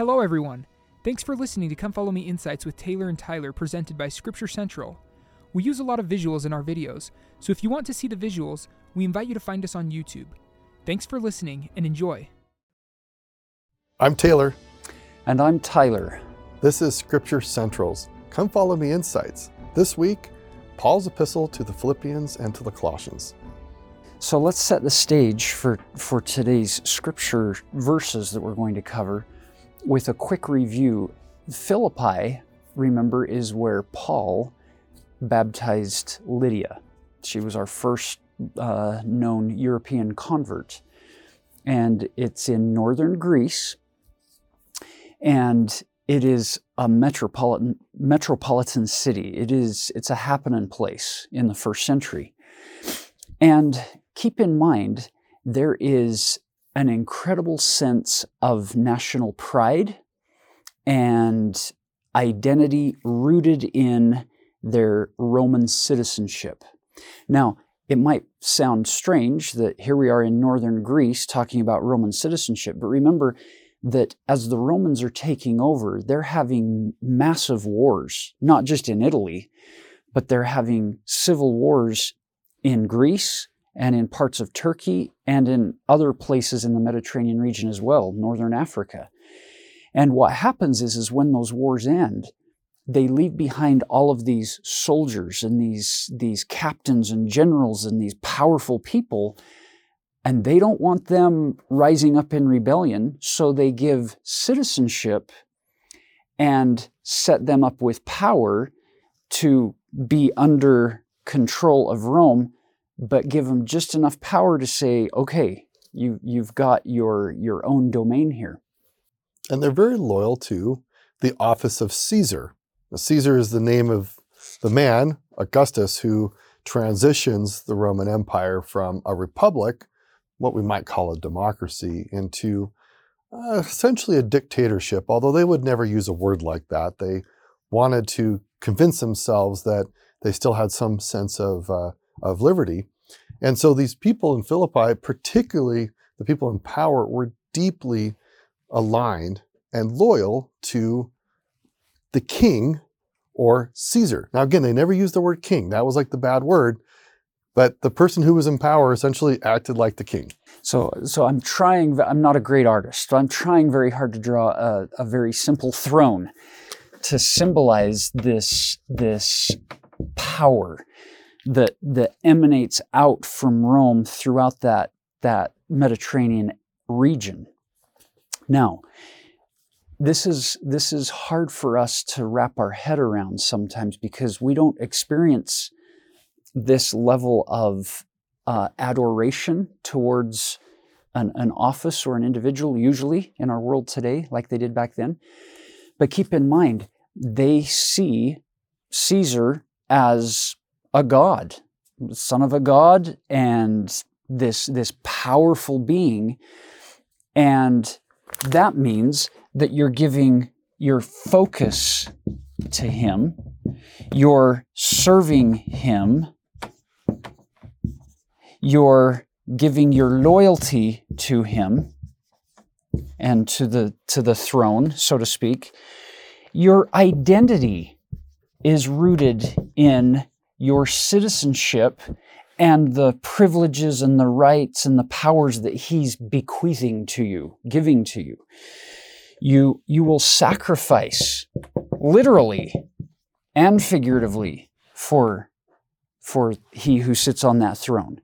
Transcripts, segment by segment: Hello, everyone. Thanks for listening to Come Follow Me Insights with Taylor and Tyler, presented by Scripture Central. We use a lot of visuals in our videos, so if you want to see the visuals, we invite you to find us on YouTube. Thanks for listening and enjoy. I'm Taylor. And I'm Tyler. This is Scripture Central's Come Follow Me Insights. This week, Paul's epistle to the Philippians and to the Colossians. So let's set the stage for today's scripture verses that we're going to cover with a quick review. Philippi, remember, is where Paul baptized Lydia. She was our first known European convert. And it's in northern Greece. And it is a metropolitan city. It's a happening place in the first century. And keep in mind, there is an incredible sense of national pride and identity rooted in their Roman citizenship. Now, it might sound strange that here we are in northern Greece talking about Roman citizenship, but remember that as the Romans are taking over, they're having massive wars, not just in Italy, but they're having civil wars in Greece and in parts of Turkey and in other places in the Mediterranean region as well, northern Africa. And what happens is when those wars end, they leave behind all of these soldiers and these captains and generals and these powerful people, and they don't want them rising up in rebellion, so they give citizenship and set them up with power to be under control of Rome, but give them just enough power to say, okay, you've got your own domain here. And they're very loyal to the office of Caesar. Now, Caesar is the name of the man, Augustus, who transitions the Roman Empire from a republic, what we might call a democracy, into essentially a dictatorship, although they would never use a word like that. They wanted to convince themselves that they still had some sense of liberty. And so these people in Philippi, particularly the people in power, were deeply aligned and loyal to the king or Caesar. Now, again, they never used the word king. That was like the bad word. But the person who was in power essentially acted like the king. So I'm not a great artist. I'm trying very hard to draw a very simple throne to symbolize this power that emanates out from Rome throughout that Mediterranean region. Now, this is hard for us to wrap our head around sometimes because we don't experience this level of adoration towards an office or an individual usually in our world today like they did back then. But keep in mind, they see Caesar as a god, son of a god, and this powerful being. And that means that you're giving your focus to him, you're serving him, you're giving your loyalty to him and to the throne, so to speak. Your identity is rooted in your citizenship and the privileges and the rights and the powers that he's bequeathing to you, giving to you. You will sacrifice literally and figuratively for he who sits on that throne.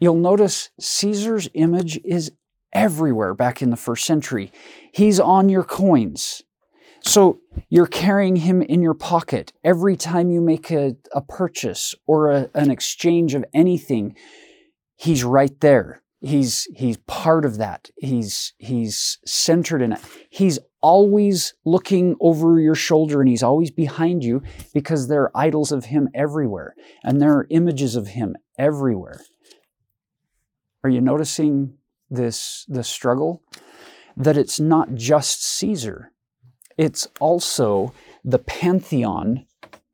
You'll notice Caesar's image is everywhere back in the first century. He's on your coins. So you're carrying him in your pocket. Every time you make a purchase or an exchange of anything, he's right there. He's part of that. He's centered in it. He's always looking over your shoulder and he's always behind you because there are idols of him everywhere and there are images of him everywhere. Are you noticing the struggle? That it's not just Caesar. It's also the pantheon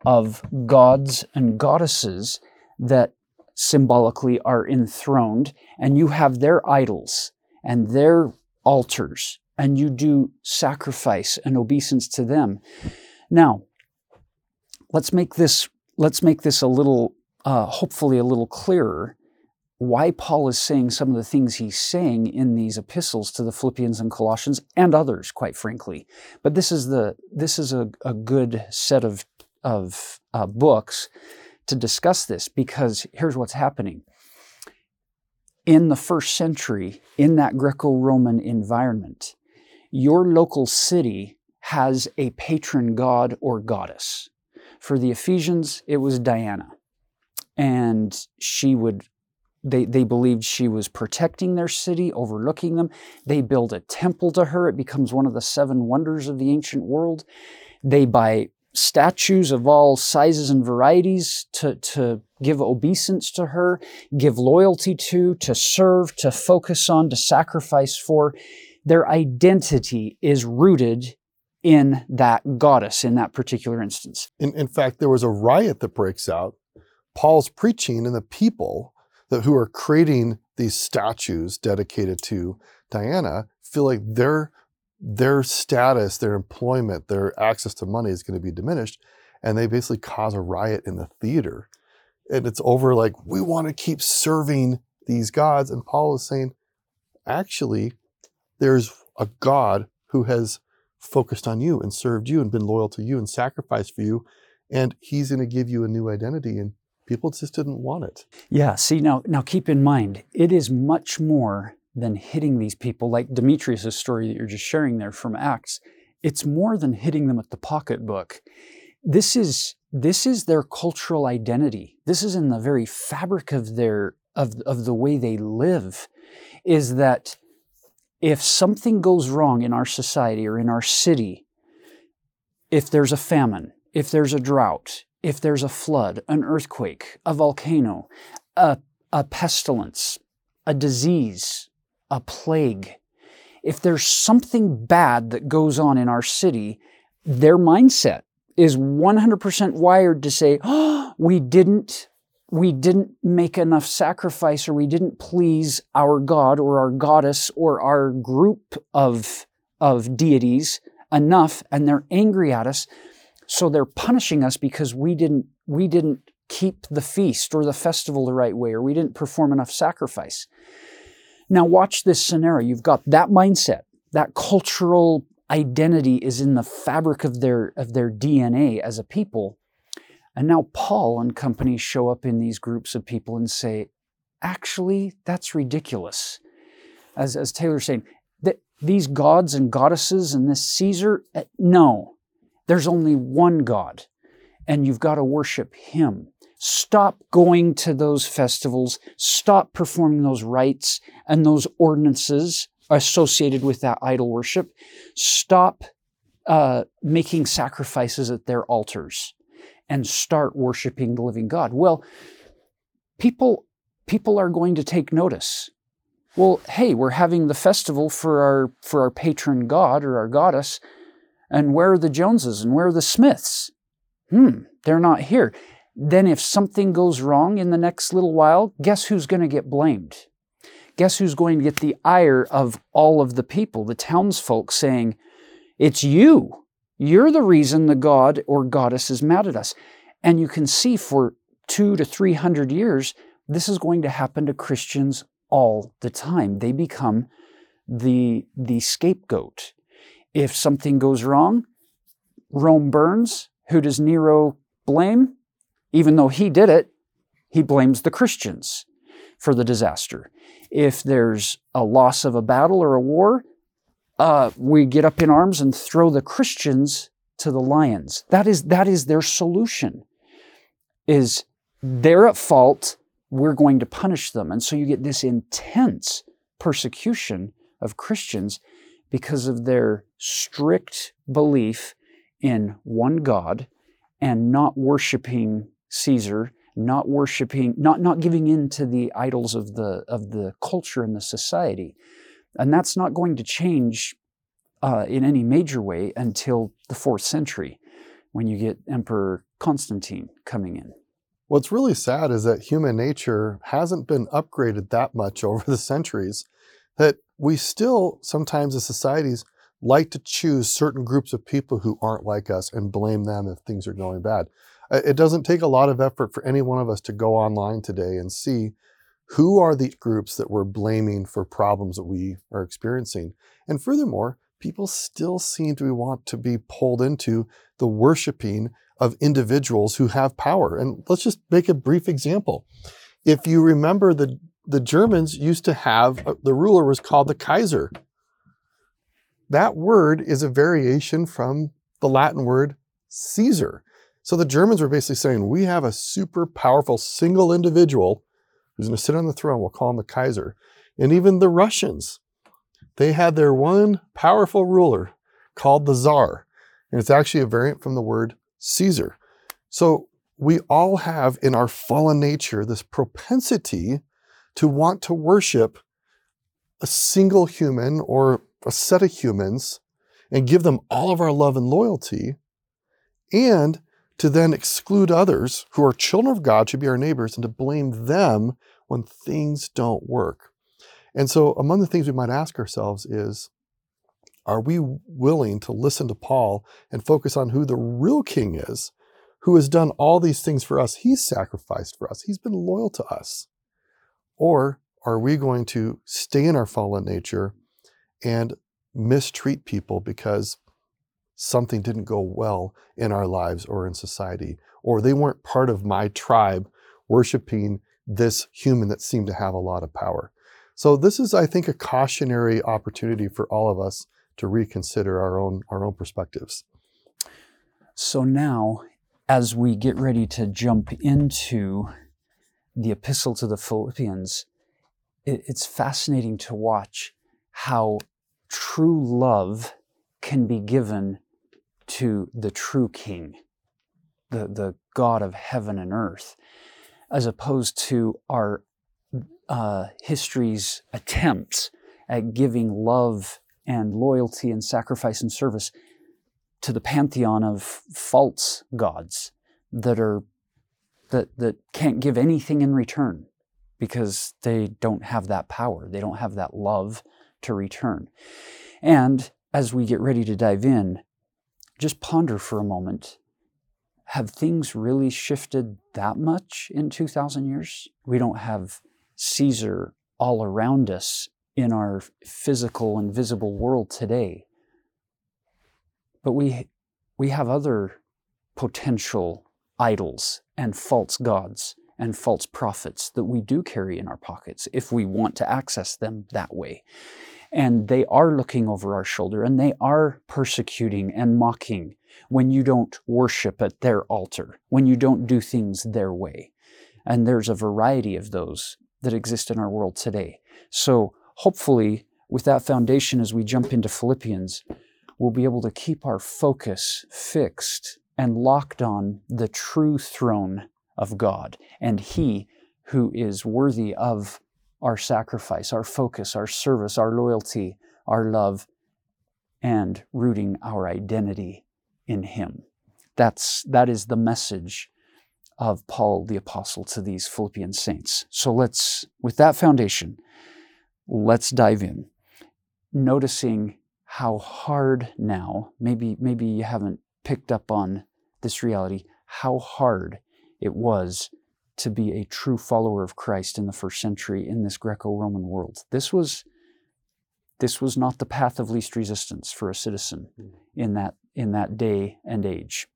of gods and goddesses that symbolically are enthroned, and you have their idols and their altars and you do sacrifice and obeisance to them. Now, let's make this a little, hopefully a little clearer, why Paul is saying some of the things he's saying in these epistles to the Philippians and Colossians and others, quite frankly. But this is a good set of books to discuss this, because here's what's happening. In the first century, in that Greco-Roman environment, your local city has a patron god or goddess. For the Ephesians, it was Diana. And they believed she was protecting their city, overlooking them. They build a temple to her. It becomes one of the seven wonders of the ancient world. They buy statues of all sizes and varieties to give obeisance to her, give loyalty to serve, to focus on, to sacrifice for. Their identity is rooted in that goddess in that particular instance. In fact, there was a riot that breaks out. Paul's preaching and the people who are creating these statues dedicated to Diana feel like their status, their employment, their access to money is going to be diminished. And they basically cause a riot in the theater. And it's over like, we want to keep serving these gods. And Paul is saying, actually, there's a God who has focused on you and served you and been loyal to you and sacrificed for you. And he's going to give you a new identity. And people just didn't want it. Yeah, see, now keep in mind, it is much more than hitting these people, like Demetrius' story that you're just sharing there from Acts. It's more than hitting them at the pocketbook. This is their cultural identity. This is in the very fabric of their of the way they live, is that if something goes wrong in our society or in our city, if there's a famine, if there's a drought, if there's a flood, an earthquake, a volcano, a pestilence, a disease, a plague, if there's something bad that goes on in our city, their mindset is 100% wired to say, oh, we didn't make enough sacrifice, or we didn't please our God or our goddess or our group of deities enough, and they're angry at us, so they're punishing us because we didn't keep the feast or the festival the right way, or we didn't perform enough sacrifice. Now watch this scenario. You've got that mindset, that cultural identity is in the fabric of their DNA as a people. And now Paul and company show up in these groups of people and say, actually, that's ridiculous. As Taylor's saying, that these gods and goddesses and this Caesar, no, there's only one God, and you've got to worship him. Stop going to those festivals. Stop performing those rites and those ordinances associated with that idol worship. Stop making sacrifices at their altars and start worshiping the living God. Well, people are going to take notice. Well, hey, we're having the festival for our patron god or our goddess, and where are the Joneses and where are the Smiths? They're not here. Then if something goes wrong in the next little while, guess who's going to get blamed? Guess who's going to get the ire of all of the people, the townsfolk, saying, it's you. You're the reason the god or goddess is mad at us. And you can see for 200 to 300 years, this is going to happen to Christians all the time. They become the scapegoat. If something goes wrong, Rome burns. Who does Nero blame? Even though he did it, he blames the Christians for the disaster. If there's a loss of a battle or a war, we get up in arms and throw the Christians to the lions. That is their solution, is they're at fault, we're going to punish them. And so you get this intense persecution of Christians because of their strict belief in one God and not worshiping Caesar, not worshiping, not giving in to the idols of the culture and the society. And that's not going to change in any major way until the 4th century, when you get Emperor Constantine coming in. What's really sad is that human nature hasn't been upgraded that much over the centuries, that we still sometimes as societies like to choose certain groups of people who aren't like us and blame them if things are going bad. It doesn't take a lot of effort for any one of us to go online today and see who are the groups that we're blaming for problems that we are experiencing. And furthermore, people still seem to want to be pulled into the worshiping of individuals who have power. And let's just make a brief example. If you remember, the Germans used to have, the ruler was called the Kaiser. That word is a variation from the Latin word Caesar. So the Germans were basically saying, we have a super powerful single individual who's going to sit on the throne. We'll call him the Kaiser. And even the Russians, they had their one powerful ruler called the Tsar. And it's actually a variant from the word Caesar. So we all have in our fallen nature this propensity to want to worship a single human or a set of humans and give them all of our love and loyalty, and to then exclude others who are children of God, should be our neighbors, and to blame them when things don't work. And so among the things we might ask ourselves is, are we willing to listen to Paul and focus on who the real king is, who has done all these things for us? He's sacrificed for us. He's been loyal to us. Or are we going to stay in our fallen nature and mistreat people because something didn't go well in our lives or in society, or they weren't part of my tribe worshiping this human that seemed to have a lot of power? So this is, I think, a cautionary opportunity for all of us to reconsider our own perspectives. So now, as we get ready to jump into the epistle to the Philippians, it's fascinating to watch how true love can be given to the true King, the God of heaven and earth, as opposed to our history's attempts at giving love and loyalty and sacrifice and service to the pantheon of false gods that can't give anything in return because they don't have that power. They don't have that love to return. And as we get ready to dive in, just ponder for a moment, have things really shifted that much in 2,000 years? We don't have Caesar all around us in our physical and visible world today. But we have other potential idols and false gods and false prophets that we do carry in our pockets if we want to access them that way. And they are looking over our shoulder, and they are persecuting and mocking when you don't worship at their altar, when you don't do things their way. And there's a variety of those that exist in our world today. So hopefully, with that foundation, as we jump into Philippians, we'll be able to keep our focus fixed and locked on the true throne of God, and He who is worthy of our sacrifice, our focus, our service, our loyalty, our love, and rooting our identity in Him. That is the message of Paul the Apostle to these Philippian saints. So let's, with that foundation, let's dive in, noticing how hard now, maybe you haven't picked up on this reality, how hard it was to be a true follower of Christ in the first century in this Greco-Roman world. This was not the path of least resistance for a citizen in that day and age.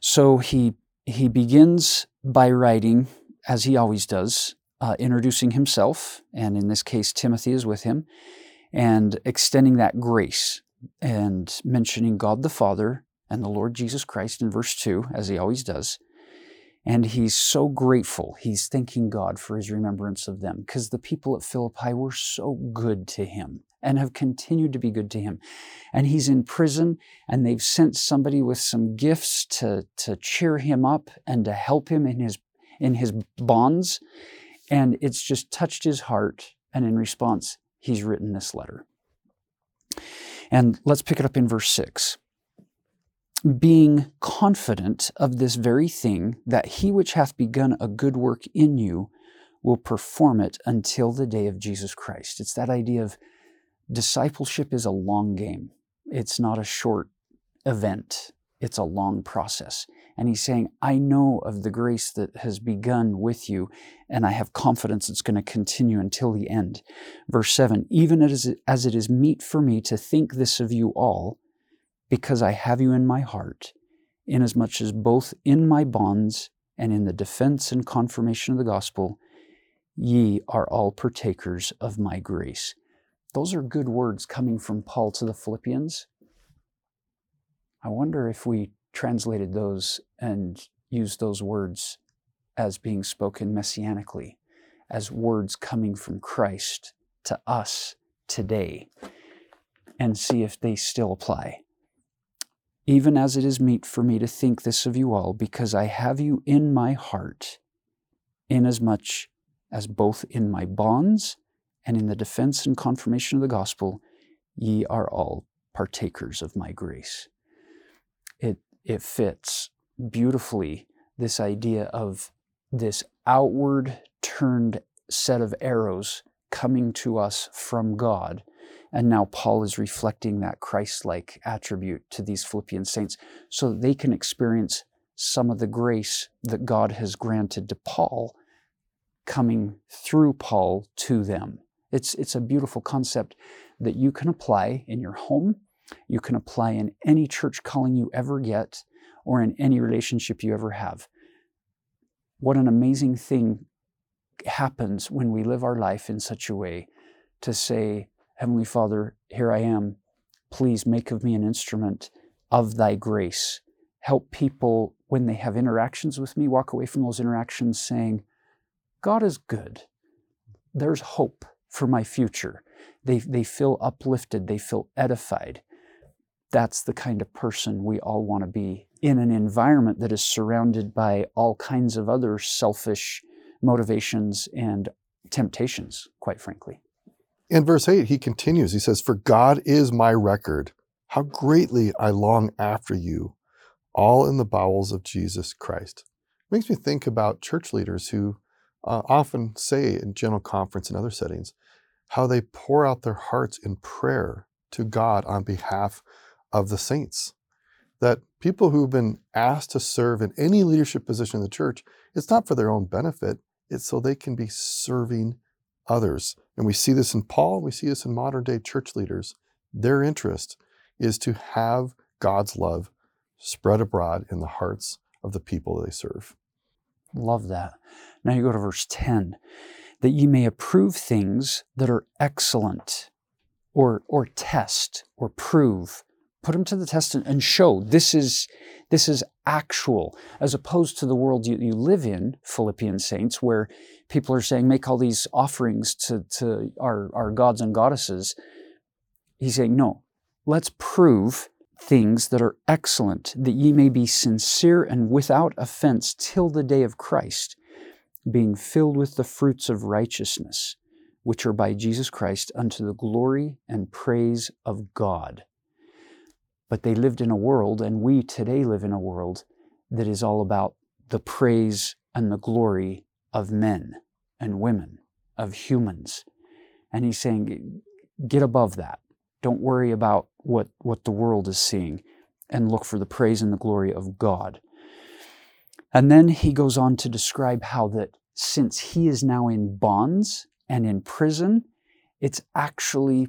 So he begins by writing, as he always does, introducing himself, and in this case Timothy is with him, and extending that grace and mentioning God the Father and the Lord Jesus Christ in verse 2, as he always does. And he's so grateful. He's thanking God for his remembrance of them, because the people at Philippi were so good to him and have continued to be good to him. And he's in prison, and they've sent somebody with some gifts to cheer him up and to help him in his bonds. And it's just touched his heart. And in response, he's written this letter. And let's pick it up in verse 6. Being confident of this very thing, that he which hath begun a good work in you will perform it until the day of Jesus Christ. It's that idea of Discipleship is a long game. It's not a short event. It's a long process. And he's saying, I know of the grace that has begun with you, and I have confidence it's going to continue until the end. Verse 7, even as it is meet for me to think this of you all, because I have you in my heart, inasmuch as both in my bonds and in the defense and confirmation of the gospel, ye are all partakers of my grace. Those are good words coming from Paul to the Philippians. I wonder if we translated those and used those words as being spoken messianically, as words coming from Christ to us today, and see if they still apply. Even as it is meet for me to think this of you all, because I have you in my heart, inasmuch as both in my bonds and in the defense and confirmation of the gospel, ye are all partakers of my grace. It fits beautifully, this idea of this outward turned set of arrows coming to us from God. And now Paul is reflecting that Christ-like attribute to these Philippian saints so that they can experience some of the grace that God has granted to Paul coming through Paul to them. It's a beautiful concept that you can apply in your home. You can apply in any church calling you ever get, or in any relationship you ever have. What an amazing thing happens when we live our life in such a way to say, Heavenly Father, here I am. Please make of me an instrument of thy grace. Help people, when they have interactions with me, walk away from those interactions saying, God is good. There's hope for my future. They feel uplifted. They feel edified. That's the kind of person we all want to be in an environment that is surrounded by all kinds of other selfish motivations and temptations, quite frankly. In verse 8, he continues. He says, for God is my record, how greatly I long after you, all in the bowels of Jesus Christ. It makes me think about church leaders who often say in general conference and other settings, how they pour out their hearts in prayer to God on behalf of the saints. That people who've been asked to serve in any leadership position in the church, it's not for their own benefit, it's so they can be serving others. And we see this in Paul, we see this in modern day church leaders. Their interest is to have God's love spread abroad in the hearts of the people they serve. Love that. Now you go to verse 10. That ye may approve things that are excellent, or test, or prove. Put them to the test and show this is actual, as opposed to the world you live in, Philippian saints, where people are saying, make all these offerings to our gods and goddesses. He's saying, no, let's prove things that are excellent, that ye may be sincere and without offense till the day of Christ, being filled with the fruits of righteousness, which are by Jesus Christ unto the glory and praise of God. But they lived in a world, and we today live in a world, that is all about the praise and the glory of men and women, of humans. And he's saying, get above that. Don't worry about what the world is seeing, and look for the praise and the glory of God. And then he goes on to describe how that since he is now in bonds and in prison, it's actually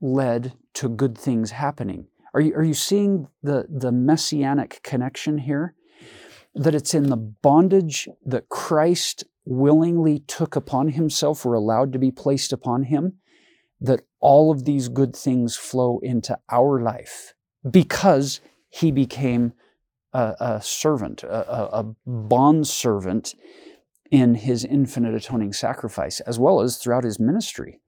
led to good things happening. Are you seeing the messianic connection here? That it's in the bondage that Christ willingly took upon himself, or allowed to be placed upon him, that all of these good things flow into our life because he became a servant, a bond servant in his infinite atoning sacrifice, as well as throughout his ministry,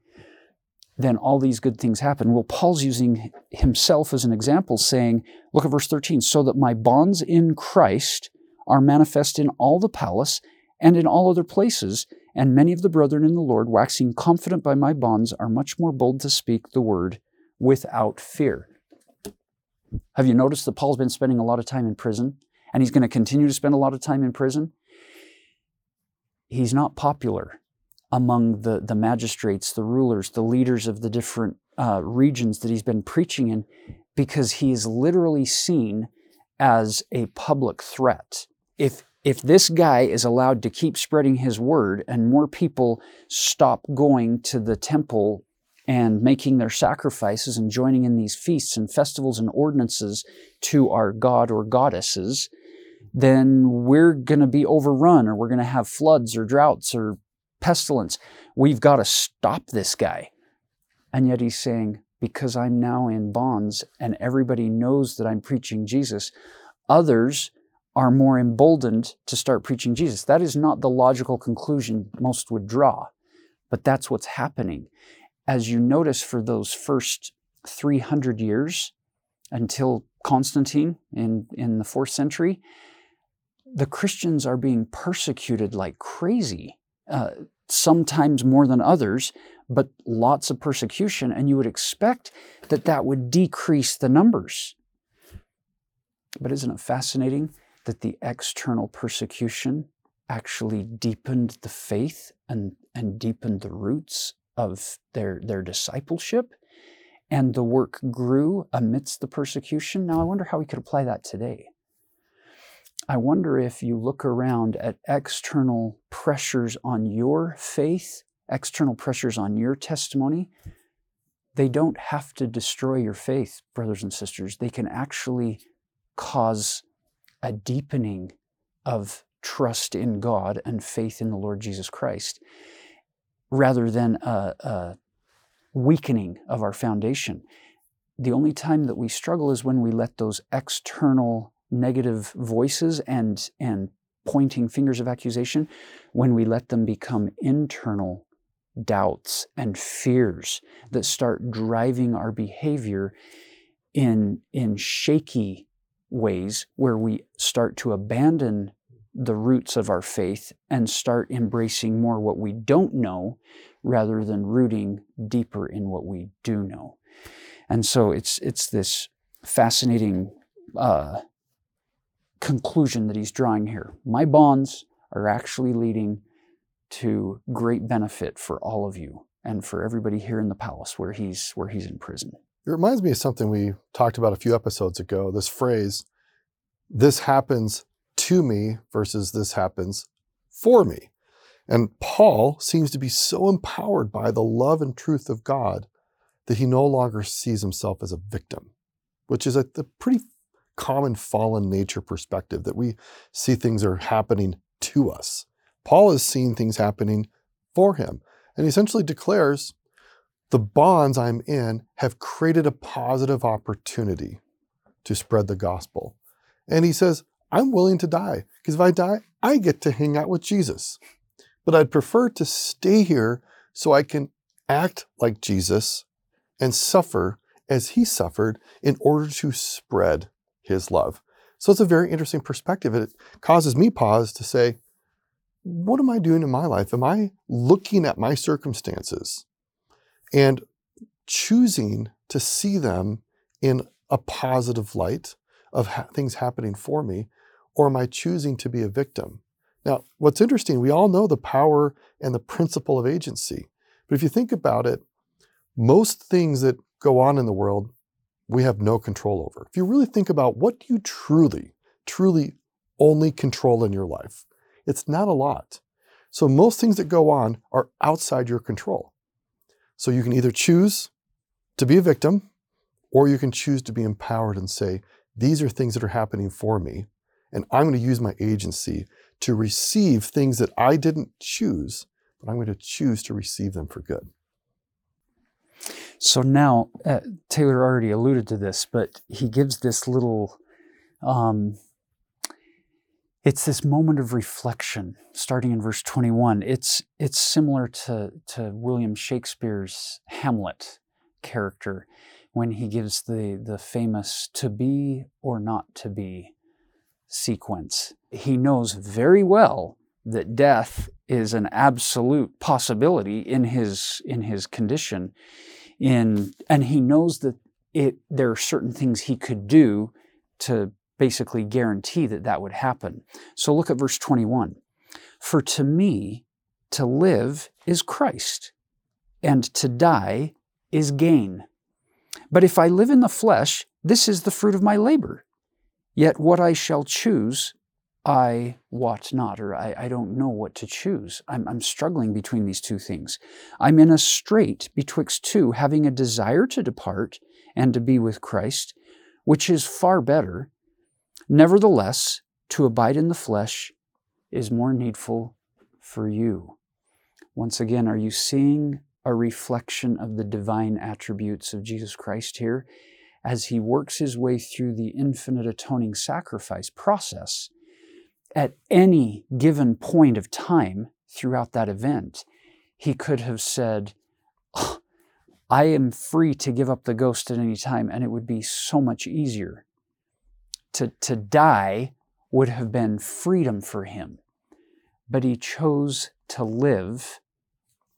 then all these good things happen. Well, Paul's using himself as an example, saying, look at verse 13, so that my bonds in Christ are manifest in all the palace and in all other places, and many of the brethren in the Lord, waxing confident by my bonds, are much more bold to speak the word without fear. Have you noticed that Paul's been spending a lot of time in prison, and he's going to continue to spend a lot of time in prison? He's not popular among the magistrates, the rulers, the leaders of the different regions that he's been preaching in, because he is literally seen as a public threat. If this guy is allowed to keep spreading his word and more people stop going to the temple and making their sacrifices and joining in these feasts and festivals and ordinances to our god or goddesses, then we're going to be overrun, or we're going to have floods or droughts or pestilence. We've got to stop this guy. And yet he's saying, because I'm now in bonds and everybody knows that I'm preaching Jesus, others are more emboldened to start preaching Jesus. That is not the logical conclusion most would draw, but that's what's happening. As you notice, for those first 300 years until Constantine in the 4th century, the Christians are being persecuted like crazy, sometimes more than others, but lots of persecution, and you would expect that that would decrease the numbers. But isn't it fascinating that the external persecution actually deepened the faith and deepened the roots of their discipleship, and the work grew amidst the persecution? Now, I wonder how we could apply that today. I wonder if you look around at external pressures on your faith, external pressures on your testimony. They don't have to destroy your faith, brothers and sisters. They can actually cause a deepening of trust in God and faith in the Lord Jesus Christ, rather than a weakening of our foundation. The only time that we struggle is when we let those external negative voices and pointing fingers of accusation, when we let them become internal doubts and fears that start driving our behavior in shaky ways, where we start to abandon the roots of our faith and start embracing more what we don't know rather than rooting deeper in what we do know. And so it's this fascinating conclusion that he's drawing here. My bonds are actually leading to great benefit for all of you and for everybody here in the palace where he's in prison. It reminds me of something we talked about a few episodes ago, this phrase, "this happens to me" versus "this happens for me." And Paul seems to be so empowered by the love and truth of God that he no longer sees himself as a victim, which is a pretty common fallen nature perspective, that we see things are happening to us. Paul is seeing things happening for him, and he essentially declares, the bonds I'm in have created a positive opportunity to spread the gospel. And he says, I'm willing to die, because if I die, I get to hang out with Jesus. But I'd prefer to stay here so I can act like Jesus and suffer as he suffered in order to spread his love. So it's a very interesting perspective. It causes me pause to say, what am I doing in my life? Am I looking at my circumstances and choosing to see them in a positive light of things happening for me, or am I choosing to be a victim? Now, what's interesting, we all know the power and the principle of agency. But if you think about it, most things that go on in the world, we have no control over. If you really think about what you truly only control in your life, it's not a lot. So most things that go on are outside your control. So you can either choose to be a victim, or you can choose to be empowered and say, these are things that are happening for me, and I'm going to use my agency to receive things that I didn't choose, but I'm going to choose to receive them for good. So now, Taylor already alluded to this, but he gives this little, it's this moment of reflection, starting in verse 21. It's similar to William Shakespeare's Hamlet character, when he gives the famous "to be or not to be" sequence. He knows very well that death is an absolute possibility in his condition, and he knows that there are certain things he could do to basically guarantee that would happen. So look at verse 21. "For to me, to live is Christ, and to die is gain. But if I live in the flesh, this is the fruit of my labor. Yet what I shall choose, I wot not, or I don't know what to choose. I'm struggling between these two things. I'm in a strait betwixt two, having a desire to depart and to be with Christ, which is far better. Nevertheless, to abide in the flesh is more needful for you. Once again, are you seeing a reflection of the divine attributes of Jesus Christ here as he works his way through the infinite atoning sacrifice process? At any given point of time throughout that event, he could have said, oh, I am free to give up the ghost at any time, and it would be so much easier. To die would have been freedom for him. But he chose to live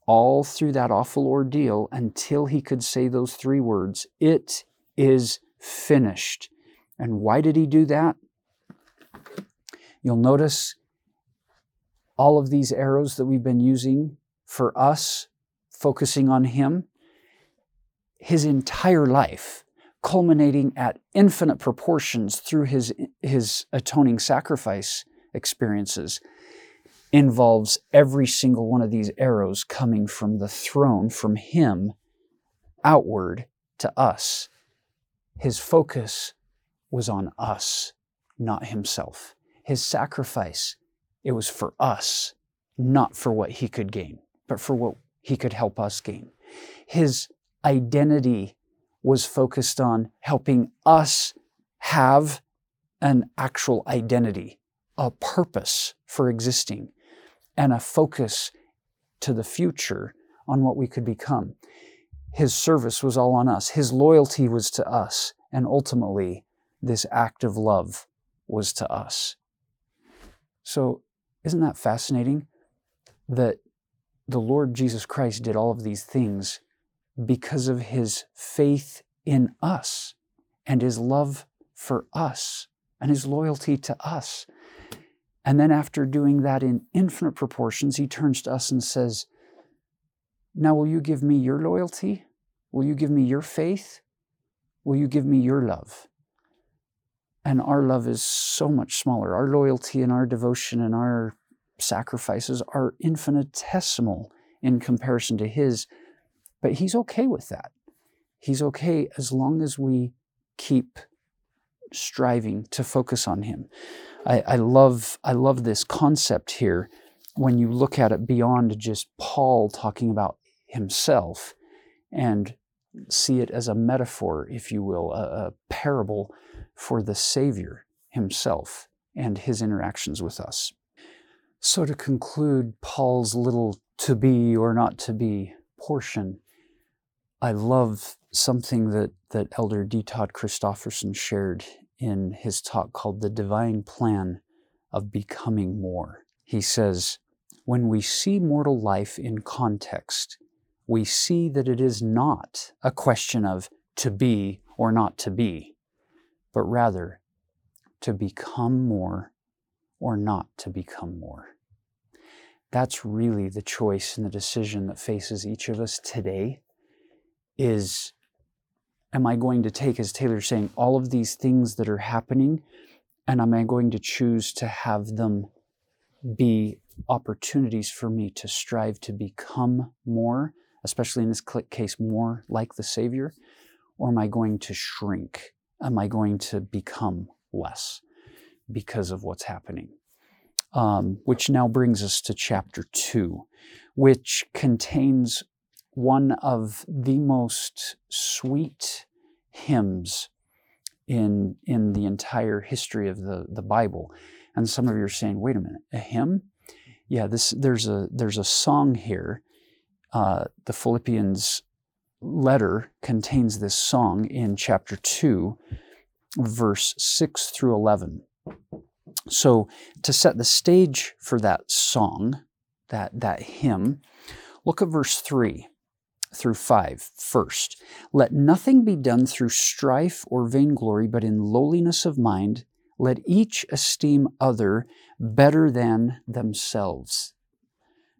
all through that awful ordeal until he could say those three words, it is finished. And why did he do that? You'll notice all of these arrows that we've been using for us, focusing on him, his entire life, culminating at infinite proportions through his atoning sacrifice experiences, involves every single one of these arrows coming from the throne, from him, outward to us. His focus was on us, not himself. His sacrifice, it was for us, not for what he could gain, but for what he could help us gain. His identity was focused on helping us have an actual identity, a purpose for existing, and a focus to the future on what we could become. His service was all on us. His loyalty was to us. And ultimately, this act of love was to us. So isn't that fascinating that the Lord Jesus Christ did all of these things because of his faith in us and his love for us and his loyalty to us? And then after doing that in infinite proportions, he turns to us and says, now will you give me your loyalty? Will you give me your faith? Will you give me your love? And our love is so much smaller. Our loyalty and our devotion and our sacrifices are infinitesimal in comparison to his. But he's okay with that. He's okay as long as we keep striving to focus on him. I love this concept here when you look at it beyond just Paul talking about himself and see it as a metaphor, if you will, a parable for the Savior himself and his interactions with us. So to conclude Paul's little to be or not to be portion, I love something that Elder D. Todd Christofferson shared in his talk called The Divine Plan of Becoming More. He says, when we see mortal life in context, we see that it is not a question of to be or not to be, but rather to become more or not to become more. That's really the choice and the decision that faces each of us today is, am I going to take, as Taylor's saying, all of these things that are happening, and am I going to choose to have them be opportunities for me to strive to become more, especially in this case, more like the Savior? Or am I going to shrink? Am I going to become less because of what's happening? Which now brings us to chapter 2, which contains one of the most sweet hymns in the entire history of the Bible. And some of you are saying, wait a minute, a hymn? Yeah, there's a song here. The Philippians letter contains this song in chapter 2, verse 6 through 11. So to set the stage for that song, that hymn, look at verse 3 through 5 first. Let nothing be done through strife or vainglory, but in lowliness of mind, let each esteem other better than themselves.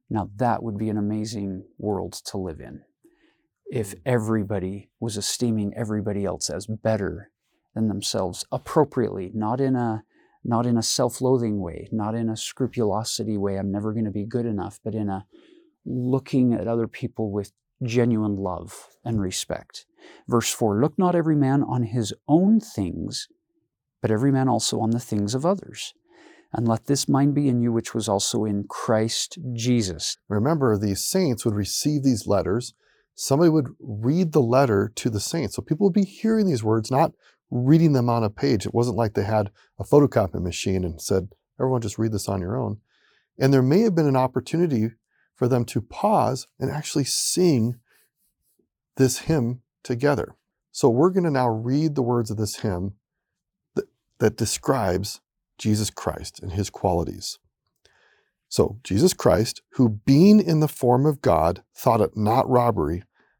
Now that would be an amazing world to live in. if everybody was esteeming everybody else as better than themselves appropriately, not in a self-loathing way, not in a scrupulosity way, I'm never going to be good enough, but in a looking at other people with genuine love and respect. Verse 4, look not every man on his own things, but every man also on the things of others. And let this mind be in you, which was also in Christ Jesus. Remember, these saints would receive these letters. Somebody would read the letter to the saints. So people would be hearing these words, not reading them on a page. It wasn't like they had a photocopy machine and said, everyone just read this on your own. And there may have been an opportunity for them to pause and actually sing this hymn together. So we're going to now read the words of this hymn that describes Jesus Christ and his qualities. So Jesus Christ, who being in the form of God, thought it not robbery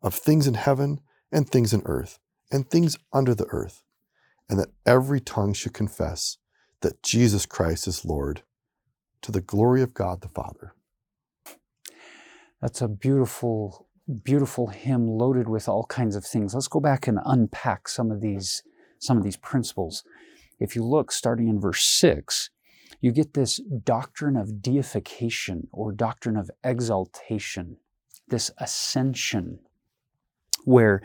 of things in heaven, and things in earth, and things under the earth, and that every tongue should confess that Jesus Christ is Lord, to the glory of God the Father. That's a beautiful, beautiful hymn loaded with all kinds of things. Let's go back and unpack some of these principles. If you look, starting in verse 6, you get this doctrine of deification or doctrine of exaltation, this ascension, where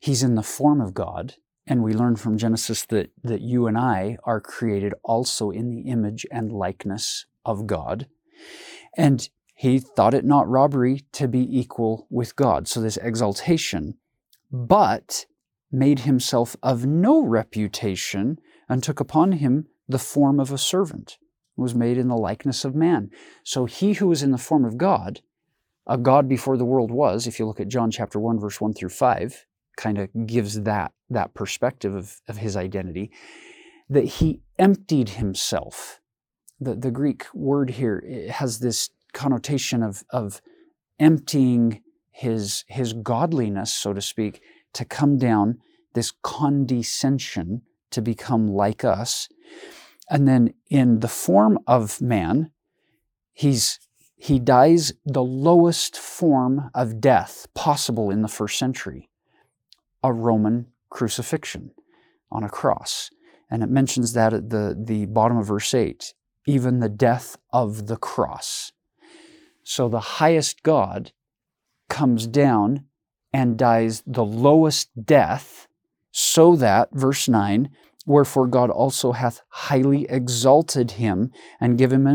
he's in the form of God, and we learn from Genesis that you and I are created also in the image and likeness of God. And he thought it not robbery to be equal with God. So this exaltation, but made himself of no reputation, and took upon him the form of a servant, was made in the likeness of man. So he who is in the form of God, a God before the world was, if you look at John chapter 1, verse 1 through 5, kind of gives that perspective of his identity, that he emptied himself. The Greek word here has this connotation of emptying his godliness, so to speak, to come down, this condescension to become like us. And then in the form of man, he dies the lowest form of death possible in the first century, a Roman crucifixion on a cross. And it mentions that at the bottom of verse 8, even the death of the cross. So the highest God comes down and dies the lowest death, so that, verse 9, wherefore God also hath highly exalted him, and given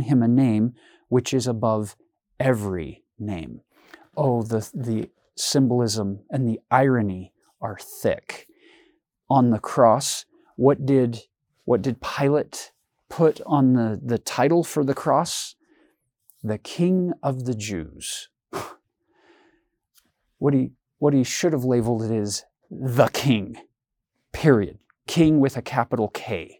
him a name which is above every name. Oh, the symbolism and the irony are thick. On the cross, what did Pilate put on the title for the cross? The King of the Jews. What he should have labeled it is the King, period. King with a capital K.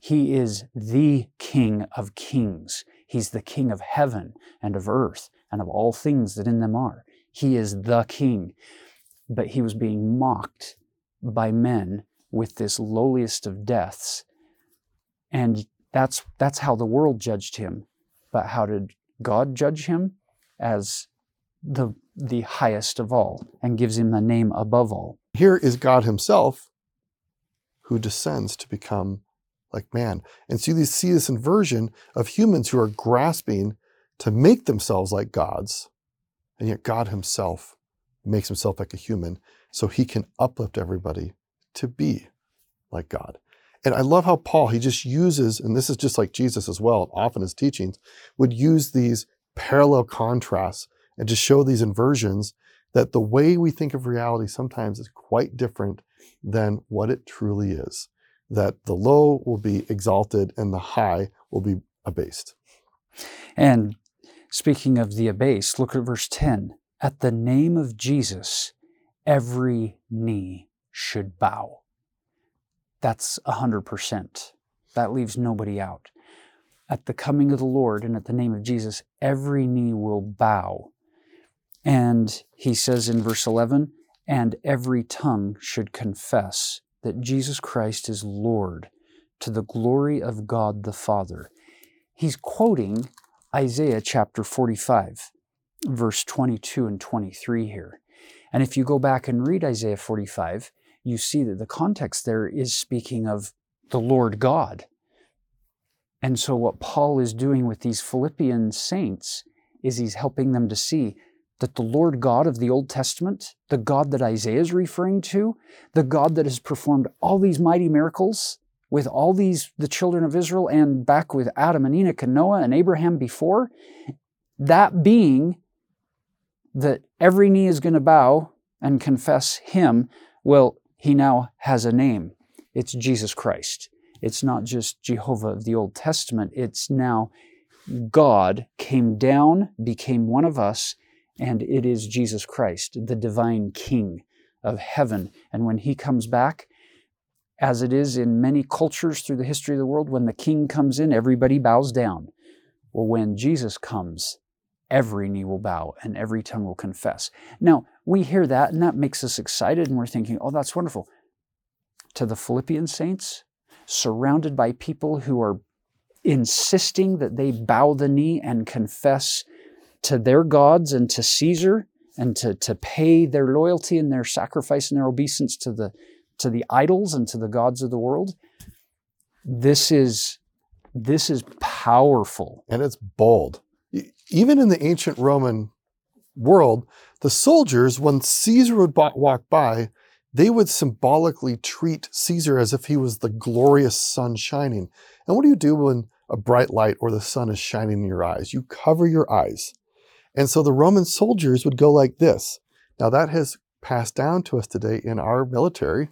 He is the King of kings. He's the King of heaven and of earth and of all things that in them are. He is the King. But he was being mocked by men with this lowliest of deaths. And that's how the world judged him. But how did God judge him? As the highest of all, and gives him the name above all. Here is God himself who descends to become like man. And so you see this inversion of humans who are grasping to make themselves like gods, and yet God himself makes himself like a human so he can uplift everybody to be like God. And I love how Paul, he just uses, and this is just like Jesus as well, often his teachings, would use these parallel contrasts and to show these inversions, that the way we think of reality sometimes is quite different than what it truly is. That the low will be exalted and the high will be abased. And speaking of the abased, look at verse 10. At the name of Jesus, every knee should bow. That's 100%. That leaves nobody out. At the coming of the Lord and at the name of Jesus, every knee will bow. And he says in verse 11, and every tongue should confess that Jesus Christ is Lord, to the glory of God the Father. He's quoting Isaiah chapter 45, verse 22 and 23 here. And if you go back and read Isaiah 45, you see that the context there is speaking of the Lord God. And so what Paul is doing with these Philippian saints is he's helping them to see that the Lord God of the Old Testament, the God that Isaiah is referring to, the God that has performed all these mighty miracles with all these, the children of Israel, and back with Adam and Enoch and Noah and Abraham before, that being that every knee is going to bow and confess him, well, he now has a name. It's Jesus Christ. It's not just Jehovah of the Old Testament. It's now God came down, became one of us, and it is Jesus Christ, the divine King of heaven. And when he comes back, as it is in many cultures through the history of the world, when the king comes in, everybody bows down. Well, when Jesus comes, every knee will bow and every tongue will confess. Now, we hear that and that makes us excited and we're thinking, oh, that's wonderful. To the Philippian saints, surrounded by people who are insisting that they bow the knee and confess to their gods and to Caesar, and to pay their loyalty and their sacrifice and their obeisance to the idols and to the gods of the world. This is powerful. And it's bold. Even in the ancient Roman world, the soldiers, when Caesar would walk by, they would symbolically treat Caesar as if he was the glorious sun shining. And what do you do when a bright light or the sun is shining in your eyes? You cover your eyes. And so the Roman soldiers would go like this. Now that has passed down to us today in our military.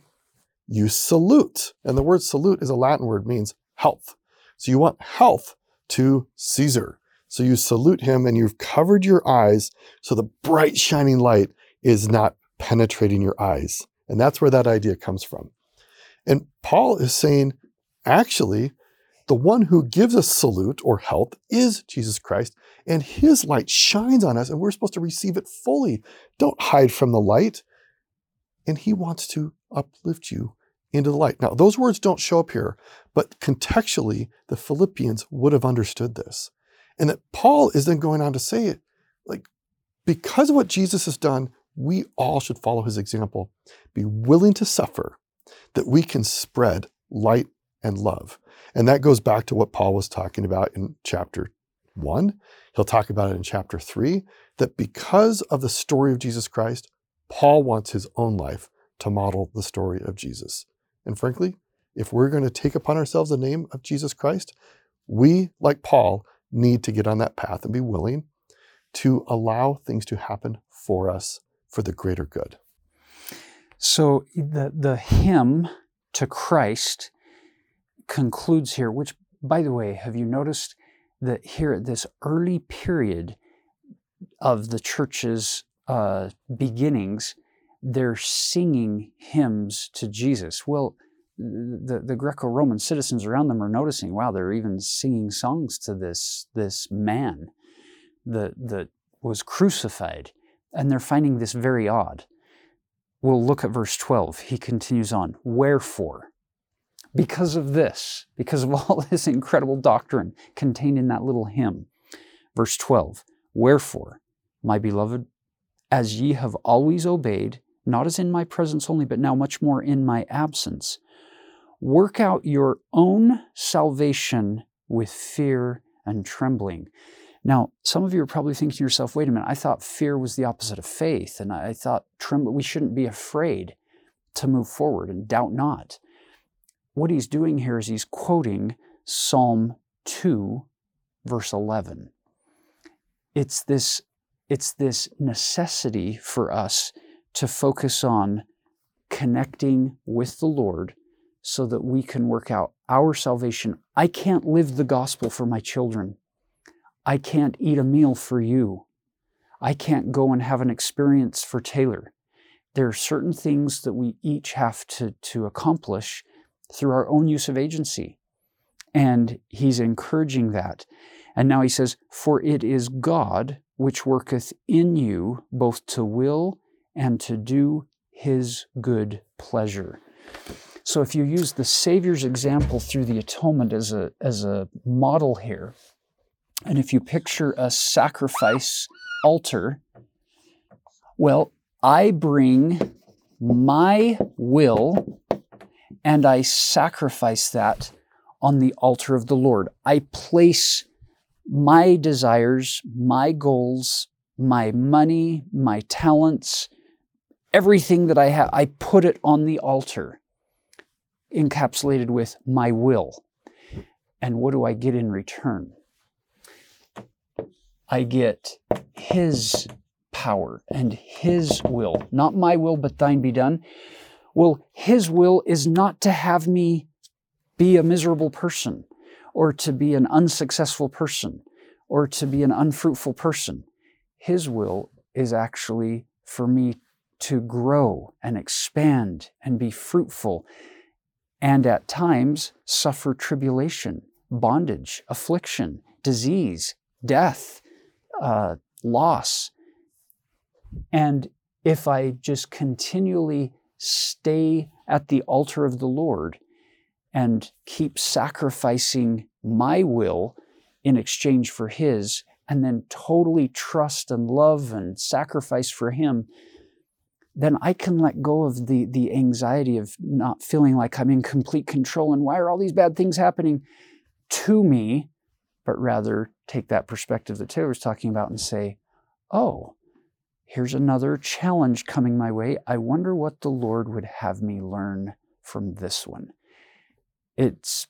You salute. And the word salute is a Latin word, means health. So you want health to Caesar. So you salute him and you've covered your eyes so the bright shining light is not penetrating your eyes. And that's where that idea comes from. And Paul is saying, actually, the one who gives us salute or health is Jesus Christ, and his light shines on us, and we're supposed to receive it fully. Don't hide from the light. And he wants to uplift you into the light. Now, those words don't show up here, but contextually, the Philippians would have understood this. And that Paul is then going on to say it, like, because of what Jesus has done, we all should follow his example, be willing to suffer, that we can spread light and love. And that goes back to what Paul was talking about in chapter 1. He'll talk about it in chapter 3, that because of the story of Jesus Christ, Paul wants his own life to model the story of Jesus. And frankly, if we're going to take upon ourselves the name of Jesus Christ, we, like Paul, need to get on that path and be willing to allow things to happen for us for the greater good. So the hymn to Christ concludes here, which, by the way, have you noticed that here at this early period of the church's beginnings, they're singing hymns to Jesus? Well, the Greco-Roman citizens around them are noticing, wow, they're even singing songs to this man that was crucified, and they're finding this very odd. We'll look at verse 12. He continues on, wherefore, because of this, because of all this incredible doctrine contained in that little hymn. Verse 12, wherefore, my beloved, as ye have always obeyed, not as in my presence only, but now much more in my absence, work out your own salvation with fear and trembling. Now, some of you are probably thinking to yourself, wait a minute, I thought fear was the opposite of faith, and I thought we shouldn't be afraid to move forward and doubt not. What he's doing here is he's quoting Psalm 2, verse 11. It's this necessity for us to focus on connecting with the Lord so that we can work out our salvation. I can't live the gospel for my children. I can't eat a meal for you. I can't go and have an experience for Taylor. There are certain things that we each have to accomplish through our own use of agency. And he's encouraging that. And now he says, for it is God which worketh in you both to will and to do his good pleasure. So if you use the Savior's example through the atonement as a model here, and if you picture a sacrifice altar, well, I bring my will and I sacrifice that on the altar of the Lord. I place my desires, my goals, my money, my talents, everything that I have, I put it on the altar, encapsulated with my will. And what do I get in return? I get his power and his will. Not my will, but thine be done. Well, his will is not to have me be a miserable person, or to be an unsuccessful person, or to be an unfruitful person. His will is actually for me to grow and expand and be fruitful, and at times suffer tribulation, bondage, affliction, disease, death, loss. And if I just continually stay at the altar of the Lord and keep sacrificing my will in exchange for his, and then totally trust and love and sacrifice for him, then I can let go of the anxiety of not feeling like I'm in complete control and why are all these bad things happening to me, but rather take that perspective that Taylor was talking about and say, oh, here's another challenge coming my way. I wonder what the Lord would have me learn from this one. It's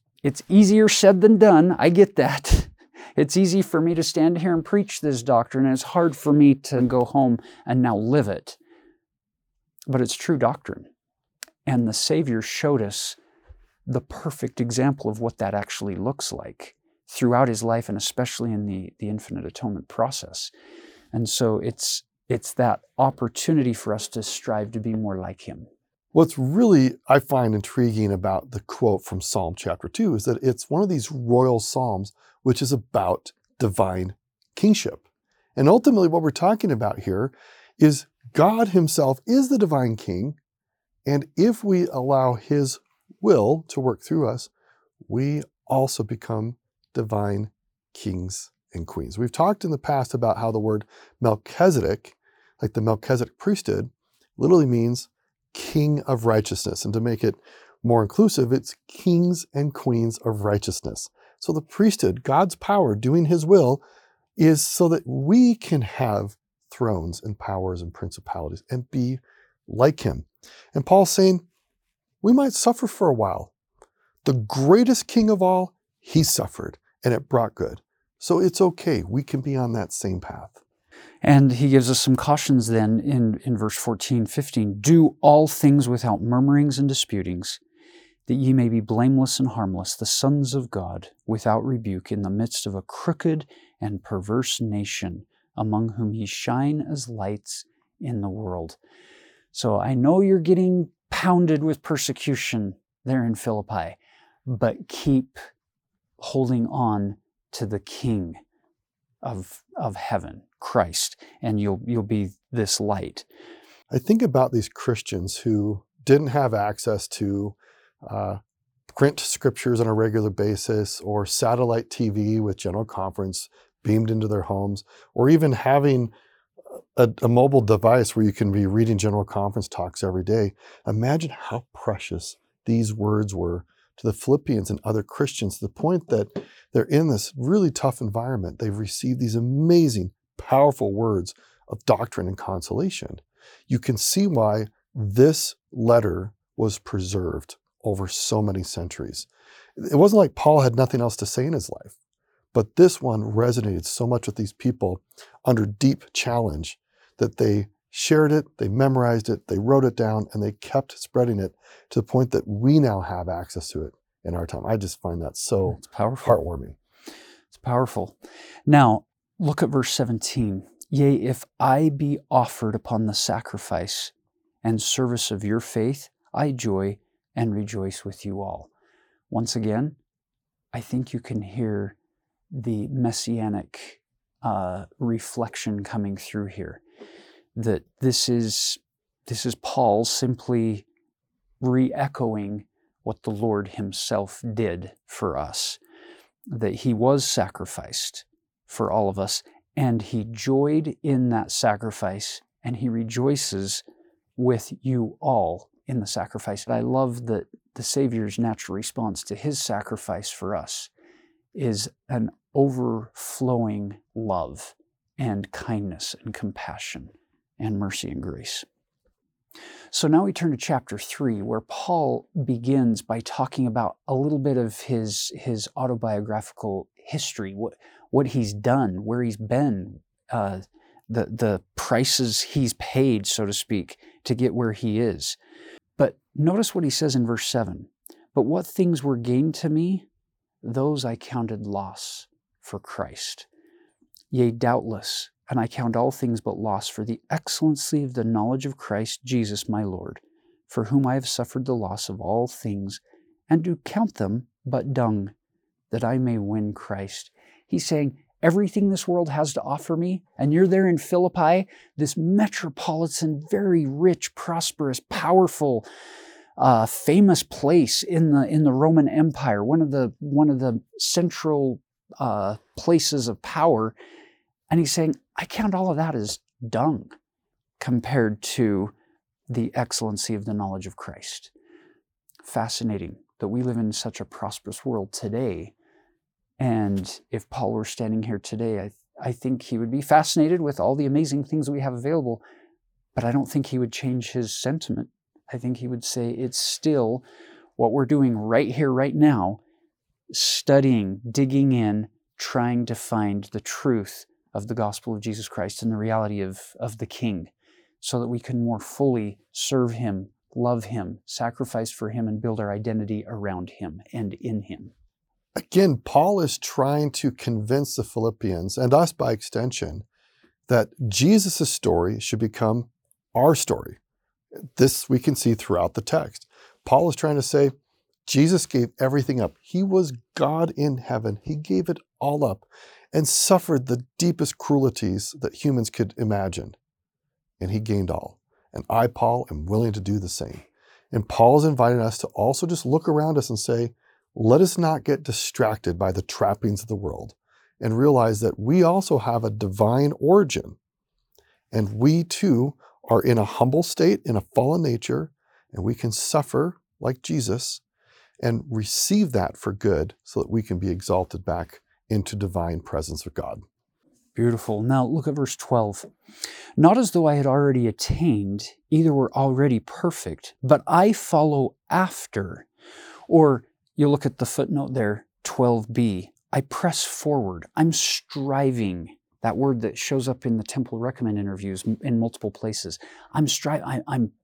easier said than done. I get that. It's easy for me to stand here and preach this doctrine, and it's hard for me to go home and now live it. But it's true doctrine. And the Savior showed us the perfect example of what that actually looks like throughout his life, and especially in the infinite atonement process. And so it's that opportunity for us to strive to be more like him. What's really, I find, intriguing about the quote from Psalm chapter 2 is that it's one of these royal psalms which is about divine kingship. And ultimately what we're talking about here is God himself is the divine king, and if we allow his will to work through us, we also become divine kings and queens. We've talked in the past about how the word Melchizedek, like the Melchizedek priesthood, literally means king of righteousness. And to make it more inclusive, it's kings and queens of righteousness. So the priesthood, God's power, doing his will, is so that we can have thrones and powers and principalities and be like him. And Paul's saying, we might suffer for a while. The greatest king of all, he suffered, and it brought good. So it's okay. We can be on that same path. And he gives us some cautions then in verse 14, 15. Do all things without murmurings and disputings, that ye may be blameless and harmless, the sons of God, without rebuke, in the midst of a crooked and perverse nation, among whom ye shine as lights in the world. So I know you're getting pounded with persecution there in Philippi, but keep holding on to the King of heaven, Christ, and you'll be this light. I think about these Christians who didn't have access to print scriptures on a regular basis, or satellite TV with General Conference beamed into their homes, or even having a mobile device where you can be reading General Conference talks every day. Imagine how precious these words were to the Philippians and other Christians, to the point that they're in this really tough environment. They've received these amazing, powerful words of doctrine and consolation. You can see why this letter was preserved over so many centuries. It wasn't like Paul had nothing else to say in his life, but this one resonated so much with these people under deep challenge that they shared it, they memorized it, they wrote it down, and they kept spreading it to the point that we now have access to it in our time. I just find that so powerful. Heartwarming. It's powerful. Now, look at verse 17. Yea, if I be offered upon the sacrifice and service of your faith, I joy and rejoice with you all. Once again, I think you can hear the messianic reflection coming through here. That this is Paul simply re-echoing what the Lord himself did for us, that he was sacrificed for all of us, and he joyed in that sacrifice, and he rejoices with you all in the sacrifice. I love that the Savior's natural response to his sacrifice for us is an overflowing love and kindness and compassion and mercy and grace. So now we turn to chapter 3, where Paul begins by talking about a little bit of his autobiographical history, what he's done, where he's been, the prices he's paid, so to speak, to get where he is. But notice what he says in verse 7. But what things were gained to me, those I counted loss for Christ. Yea, doubtless, and I count all things but loss for the excellency of the knowledge of Christ Jesus my Lord, for whom I have suffered the loss of all things, and do count them but dung, that I may win Christ. He's saying, everything this world has to offer me, and you're there in Philippi, this metropolitan, very rich, prosperous, powerful, famous place in the Roman Empire, one of the central places of power. And he's saying, I count all of that as dung compared to the excellency of the knowledge of Christ. Fascinating that we live in such a prosperous world today. And if Paul were standing here today, I think he would be fascinated with all the amazing things we have available, but I don't think he would change his sentiment. I think he would say it's still what we're doing right here, right now, studying, digging in, trying to find the truth of the gospel of Jesus Christ and the reality of the King, so that we can more fully serve him, love him, sacrifice for him, and build our identity around him and in him. Again, Paul is trying to convince the Philippians, and us by extension, that Jesus' story should become our story. This we can see throughout the text. Paul is trying to say, Jesus gave everything up. He was God in heaven. He gave it all up and suffered the deepest cruelties that humans could imagine. And he gained all. And I, Paul, am willing to do the same. And Paul's inviting us to also just look around us and say, let us not get distracted by the trappings of the world and realize that we also have a divine origin. And we too are in a humble state, in a fallen nature, and we can suffer like Jesus and receive that for good so that we can be exalted back into divine presence of God. Beautiful. Now look at verse 12. Not as though I had already attained, either were already perfect, but I follow after. Or you look at the footnote there, 12b. I press forward. I'm striving. That word that shows up in the Temple Recommend interviews in multiple places. I'm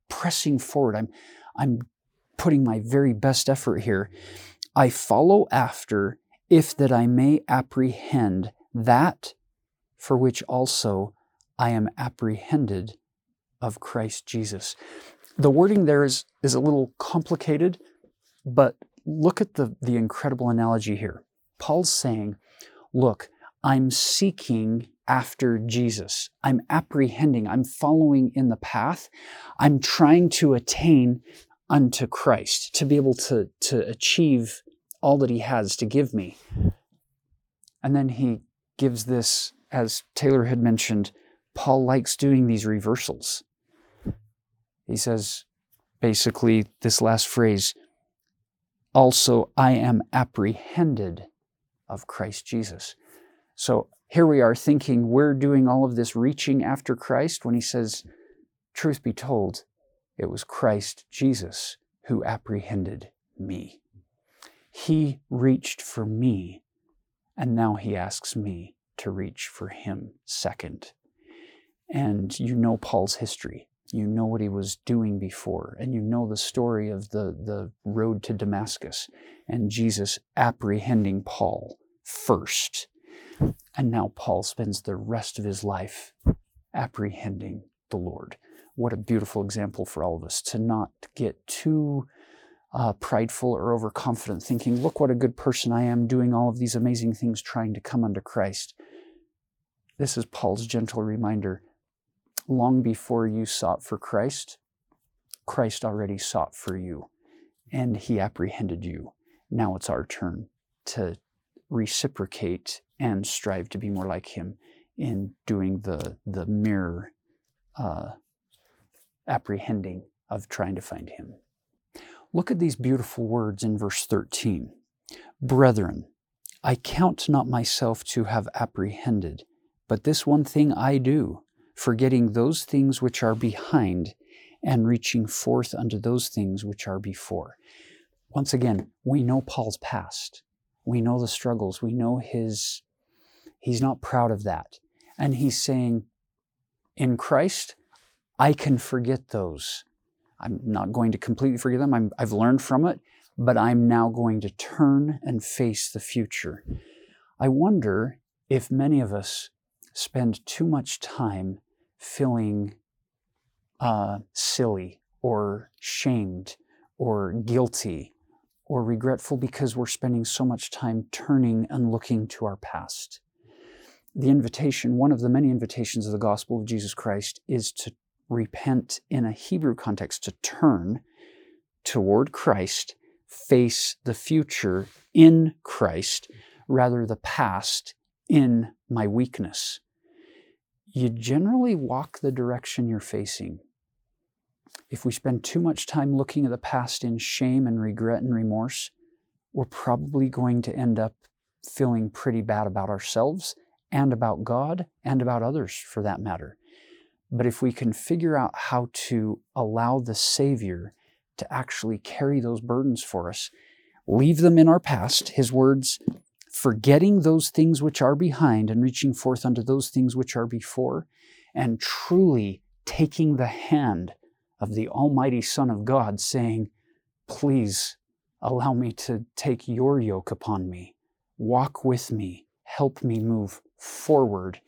pressing forward. I'm putting my very best effort here. I follow after, if that I may apprehend that for which also I am apprehended of Christ Jesus. The wording there is a little complicated, but look at the incredible analogy here. Paul's saying, look, I'm seeking after Jesus. I'm apprehending. I'm following in the path. I'm trying to attain unto Christ, to be able to achieve all that he has to give me. And then he gives this, as Taylor had mentioned, Paul likes doing these reversals. He says, basically, this last phrase, also I am apprehended of Christ Jesus. So here we are thinking we're doing all of this reaching after Christ, when he says, truth be told, it was Christ Jesus who apprehended me. He reached for me, and now he asks me to reach for him second. And you know Paul's history. You know what he was doing before, and you know the story of the road to Damascus and Jesus apprehending Paul first. And now Paul spends the rest of his life apprehending the Lord, what a beautiful example for all of us to not get too prideful or overconfident, thinking, look what a good person I am, doing all of these amazing things, trying to come unto Christ. This is Paul's gentle reminder. Long before you sought for Christ, Christ already sought for you, and he apprehended you. Now it's our turn to reciprocate and strive to be more like him in doing the mirror apprehending of trying to find him. Look at these beautiful words in verse 13. Brethren, I count not myself to have apprehended, but this one thing I do, forgetting those things which are behind and reaching forth unto those things which are before. Once again, we know Paul's past. We know the struggles. We know he's not proud of that. And he's saying, in Christ, I can forget those. I'm not going to completely forget them. I've learned from it, but I'm now going to turn and face the future. I wonder if many of us spend too much time feeling silly or shamed or guilty or regretful because we're spending so much time turning and looking to our past. The invitation, one of the many invitations of the gospel of Jesus Christ, is to repent in a Hebrew context, to turn toward Christ, face the future in Christ, rather the past in my weakness. You generally walk the direction you're facing. If we spend too much time looking at the past in shame and regret and remorse, we're probably going to end up feeling pretty bad about ourselves and about God and about others for that matter. But if we can figure out how to allow the Savior to actually carry those burdens for us, leave them in our past, his words, forgetting those things which are behind and reaching forth unto those things which are before, and truly taking the hand of the Almighty Son of God, saying, please allow me to take your yoke upon me, walk with me, help me move forward,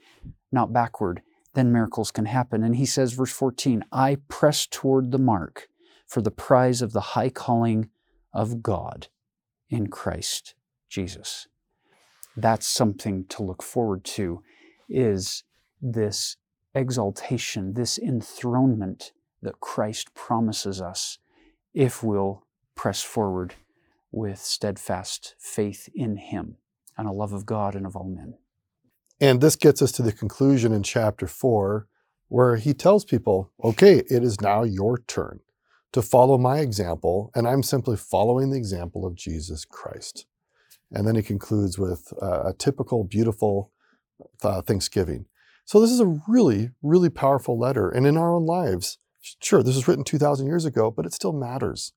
not backward, then miracles can happen. And he says, verse 14, I press toward the mark for the prize of the high calling of God in Christ Jesus. That's something to look forward to, is this exaltation, this enthronement that Christ promises us if we'll press forward with steadfast faith in him and a love of God and of all men. And this gets us to the conclusion in chapter 4, where he tells people, okay, it is now your turn to follow my example, and I'm simply following the example of Jesus Christ. And then he concludes with a typical, beautiful Thanksgiving. So this is a really, really powerful letter. And in our own lives, sure, this was written 2,000 years ago, but it still matters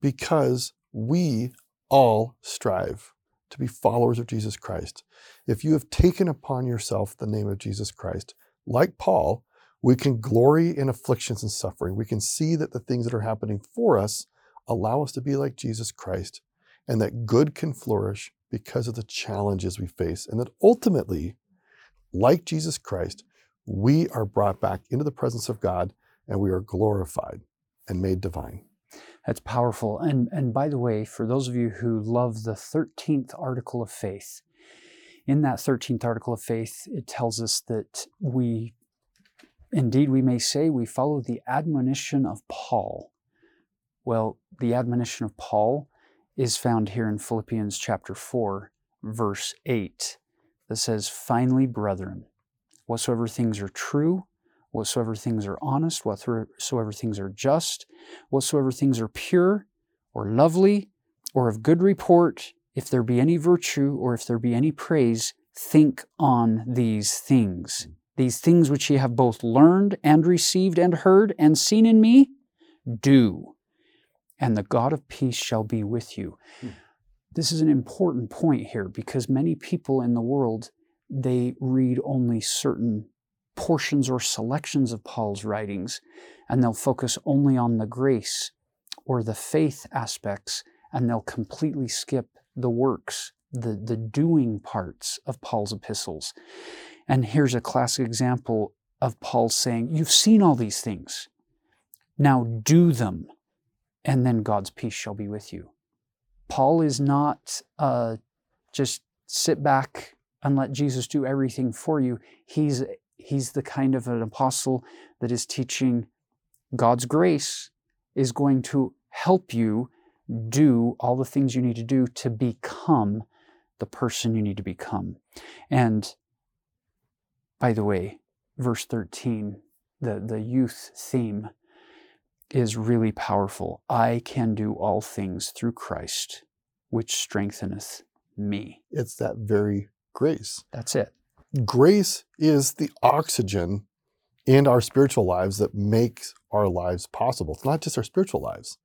because we all strive to be followers of Jesus Christ. If you have taken upon yourself the name of Jesus Christ, like Paul, we can glory in afflictions and suffering. We can see that the things that are happening for us allow us to be like Jesus Christ, and that good can flourish because of the challenges we face, and that ultimately, like Jesus Christ, we are brought back into the presence of God, and we are glorified and made divine. That's powerful. And by the way, for those of you who love the 13th article of faith, in that 13th article of faith, it tells us that we may say we follow the admonition of Paul. Well, the admonition of Paul is found here in Philippians chapter 4, verse 8, that says, finally, brethren, whatsoever things are true, whatsoever things are honest, whatsoever things are just, whatsoever things are pure or lovely or of good report, if there be any virtue or if there be any praise, think on these things which ye have both learned and received and heard and seen in me, do, and the God of peace shall be with you. This is an important point here because many people in the world, they read only certain portions or selections of Paul's writings, and they'll focus only on the grace or the faith aspects, and they'll completely skip the works, the doing parts of Paul's epistles. And here's a classic example of Paul saying, you've seen all these things. Now do them, and then God's peace shall be with you. Paul is not just sit back and let Jesus do everything for you. He's the kind of an apostle that is teaching God's grace is going to help you do all the things you need to do to become the person you need to become. And by the way, verse 13, the youth theme is really powerful. I can do all things through Christ, which strengtheneth me. It's that very grace. That's it. Grace is the oxygen in our spiritual lives that makes our lives possible. It's not just our spiritual lives.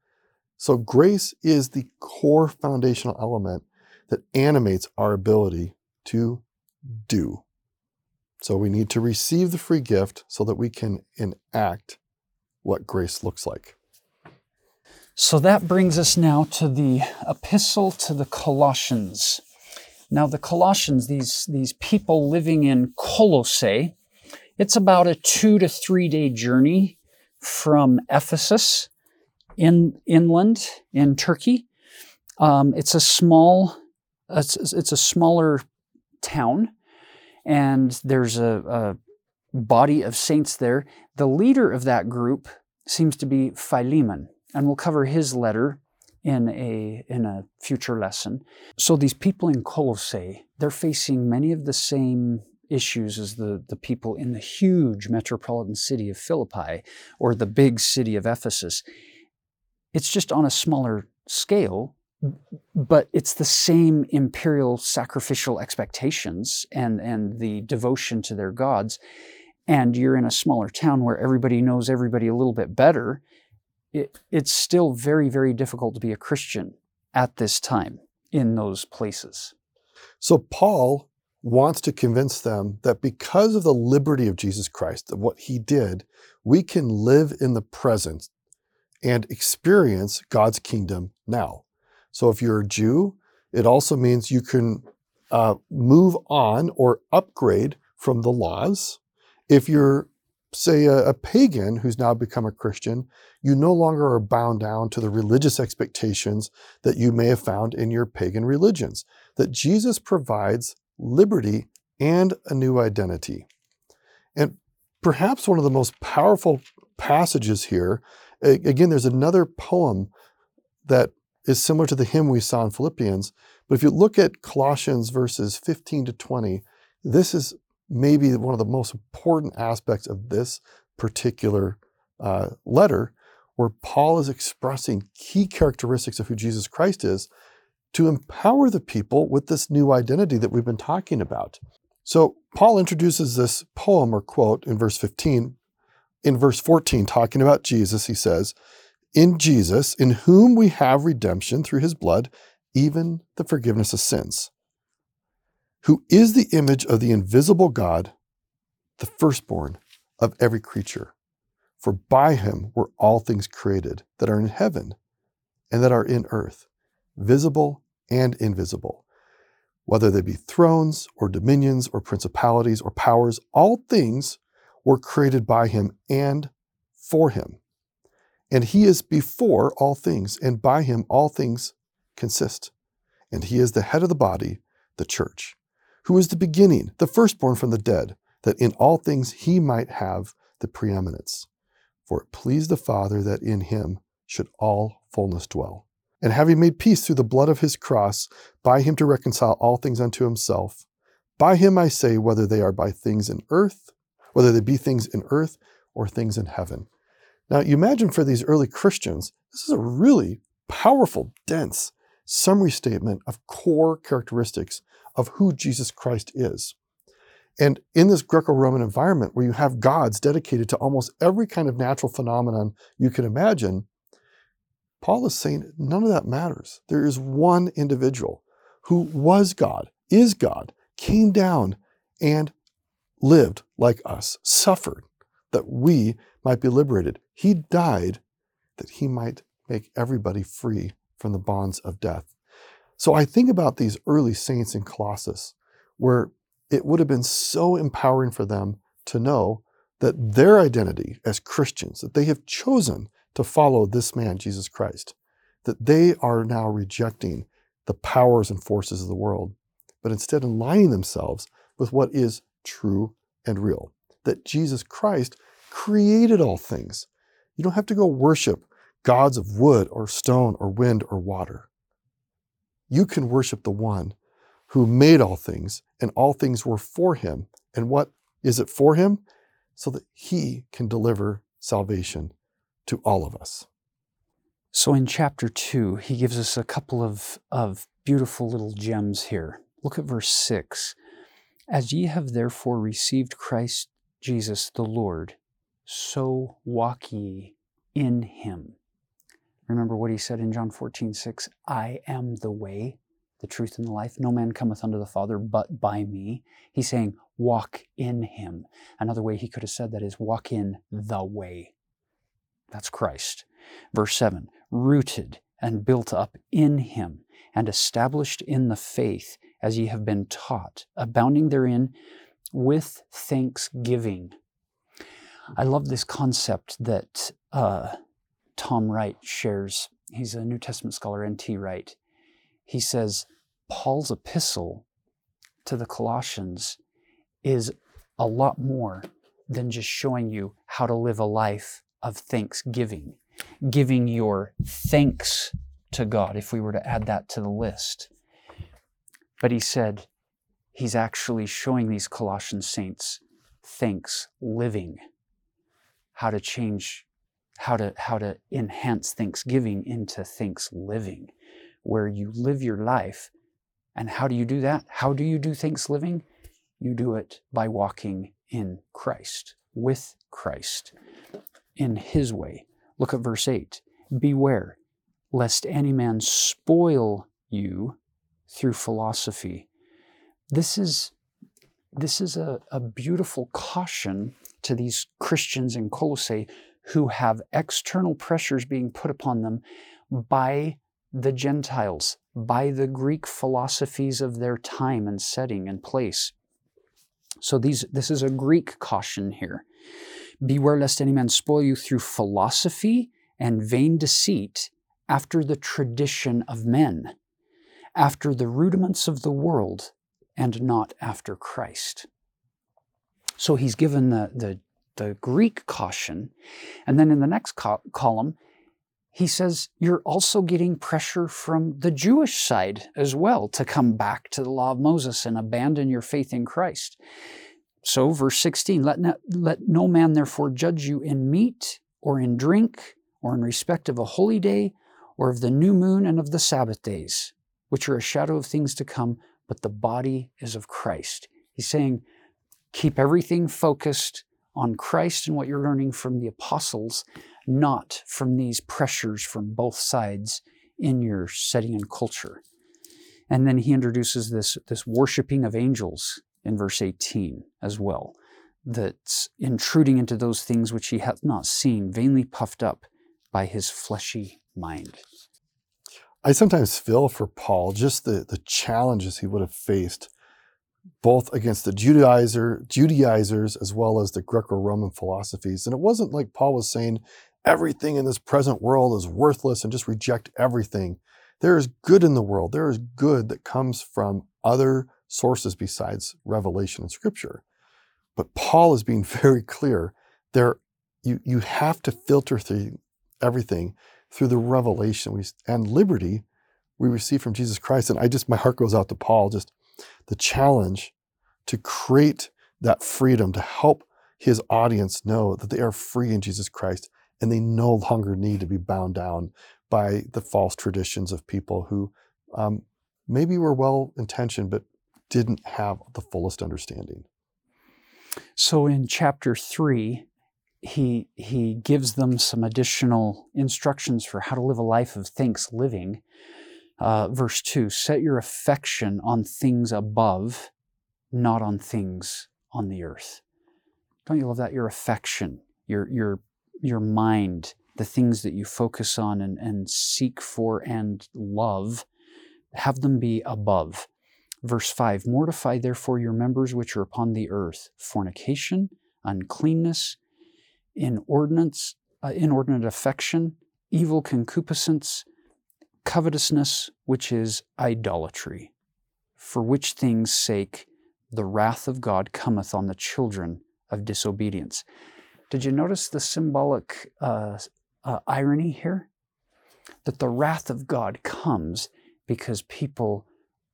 So grace is the core foundational element that animates our ability to do. So we need to receive the free gift so that we can enact what grace looks like. So that brings us now to the epistle to the Colossians. Now the Colossians, these people living in Colossae, it's about a 2 to 3 day journey from Ephesus inland in Turkey. It's a smaller town, and there's a body of saints there. The leader of that group seems to be Philemon, and we'll cover his letter in a future lesson. So these people in Colossae, they're facing many of the same issues as the people in the huge metropolitan city of Philippi or the big city of Ephesus. It's just on a smaller scale, but it's the same imperial sacrificial expectations and the devotion to their gods. And you're in a smaller town where everybody knows everybody a little bit better. It's still very, very difficult to be a Christian at this time in those places. So Paul wants to convince them that because of the liberty of Jesus Christ, of what he did, we can live in the present and experience God's kingdom now. So if you're a Jew, it also means you can move on or upgrade from the laws. If you're, say, a pagan who's now become a Christian, you no longer are bound down to the religious expectations that you may have found in your pagan religions, that Jesus provides liberty and a new identity. And perhaps one of the most powerful passages here, again, there's another poem that is similar to the hymn we saw in Philippians, but if you look at Colossians verses 15 to 20, this is maybe one of the most important aspects of this particular letter, where Paul is expressing key characteristics of who Jesus Christ is to empower the people with this new identity that we've been talking about. So Paul introduces this poem or quote in verse 15. In verse 14, talking about Jesus, he says, "In Jesus, in whom we have redemption through his blood, even the forgiveness of sins, who is the image of the invisible God, the firstborn of every creature. For by him were all things created that are in heaven and that are in earth, visible and invisible, whether they be thrones or dominions or principalities or powers. All things were created by him and for him. And he is before all things, and by him all things consist. And he is the head of the body, the church, who is the beginning, the firstborn from the dead, that in all things he might have the preeminence. For it pleased the Father that in him should all fullness dwell. And having made peace through the blood of his cross, by him to reconcile all things unto himself. By him I say, whether they are by things in earth, whether they be things in earth or things in heaven." Now, you imagine for these early Christians, this is a really powerful, dense summary statement of core characteristics of who Jesus Christ is. And in this Greco-Roman environment where you have gods dedicated to almost every kind of natural phenomenon you can imagine, Paul is saying none of that matters. There is one individual who was God, is God, came down and lived like us, suffered that we might be liberated. He died that he might make everybody free from the bonds of death. So I think about these early saints in Colossus, where it would have been so empowering for them to know that their identity as Christians, that they have chosen to follow this man, Jesus Christ, that they are now rejecting the powers and forces of the world, but instead aligning themselves with what is true and real, that Jesus Christ created all things. You don't have to go worship gods of wood or stone or wind or water. You can worship the one who made all things, and all things were for him. And what is it for him? So that he can deliver salvation to all of us. So in chapter 2, he gives us a couple of beautiful little gems here. Look at verse 6. As ye have therefore received Christ Jesus the Lord, so walk ye in him. Remember what he said in John 14:6, I am the way, the truth, and the life. No man cometh unto the Father but by me. He's saying, walk in him. Another way he could have said that is, walk in the way. That's Christ. Verse 7, rooted and built up in him, and established in the faith as ye have been taught, abounding therein with thanksgiving. I love this concept that Tom Wright shares. He's a New Testament scholar, N.T. Wright. He says, Paul's epistle to the Colossians is a lot more than just showing you how to live a life of thanksgiving, giving your thanks to God, if we were to add that to the list. But he said, he's actually showing these Colossian saints thanks living, how to change, how to enhance thanksgiving into thanks living, where you live your life. And how do you do that? How do you do thanks living? You do it by walking in Christ, with Christ, in his way. Look at verse 8. Beware, lest any man spoil you through philosophy. This is a beautiful caution to these Christians in Colossae who have external pressures being put upon them by the Gentiles, by the Greek philosophies of their time and setting and place. So this is a Greek caution here. Beware lest any man spoil you through philosophy and vain deceit, after the tradition of men, after the rudiments of the world, and not after Christ. So he's given the Greek caution. And then in the next column, he says, you're also getting pressure from the Jewish side as well to come back to the law of Moses and abandon your faith in Christ. So verse 16, let no man therefore judge you in meat or in drink or in respect of a holy day or of the new moon and of the Sabbath days, which are a shadow of things to come, but the body is of Christ. He's saying, keep everything focused on Christ and what you're learning from the apostles, not from these pressures from both sides in your setting and culture. And then he introduces this worshiping of angels in verse 18 as well, that's intruding into those things which he hath not seen, vainly puffed up by his fleshy mind. I sometimes feel for Paul just the challenges he would have faced, both against the Judaizers as well as the Greco-Roman philosophies. And it wasn't like Paul was saying, everything in this present world is worthless and just reject everything. There is good in the world. There is good that comes from other sources besides revelation and Scripture. But Paul is being very clear. You have to filter through everything through the revelation and liberty we receive from Jesus Christ. And my heart goes out to Paul, just the challenge to create that freedom, to help his audience know that they are free in Jesus Christ and they no longer need to be bound down by the false traditions of people who maybe were well-intentioned but didn't have the fullest understanding. So in chapter 3, he gives them some additional instructions for how to live a life of thanks living. Verse 2, set your affection on things above, not on things on the earth. Don't you love that? Your affection, your mind, the things that you focus on and seek for and love, have them be above. Verse 5, mortify therefore your members which are upon the earth, fornication, uncleanness, inordinance, inordinate affection, evil concupiscence, covetousness, which is idolatry, for which things' sake the wrath of God cometh on the children of disobedience. Did you notice the symbolic irony here? That the wrath of God comes because people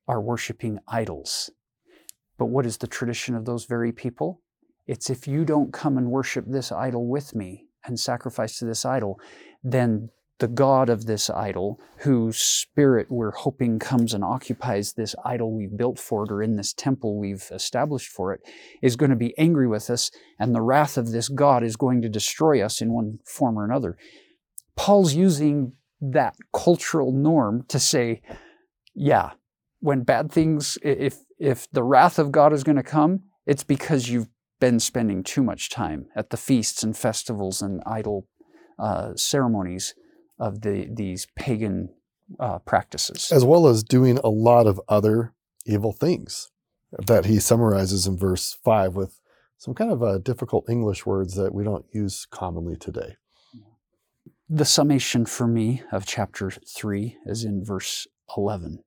are worshiping idols. But what is the tradition of those very people? It's if you don't come and worship this idol with me and sacrifice to this idol, then the god of this idol, whose spirit we're hoping comes and occupies this idol we've built for it or in this temple we've established for it, is going to be angry with us, and the wrath of this god is going to destroy us in one form or another. Paul's using that cultural norm to say, yeah, when bad things, if the wrath of God is going to come, it's because you've been spending too much time at the feasts and festivals and idol ceremonies of these pagan practices. As well as doing a lot of other evil things that he summarizes in verse 5 with some kind of difficult English words that we don't use commonly today. The summation for me of chapter 3 is in verse 11.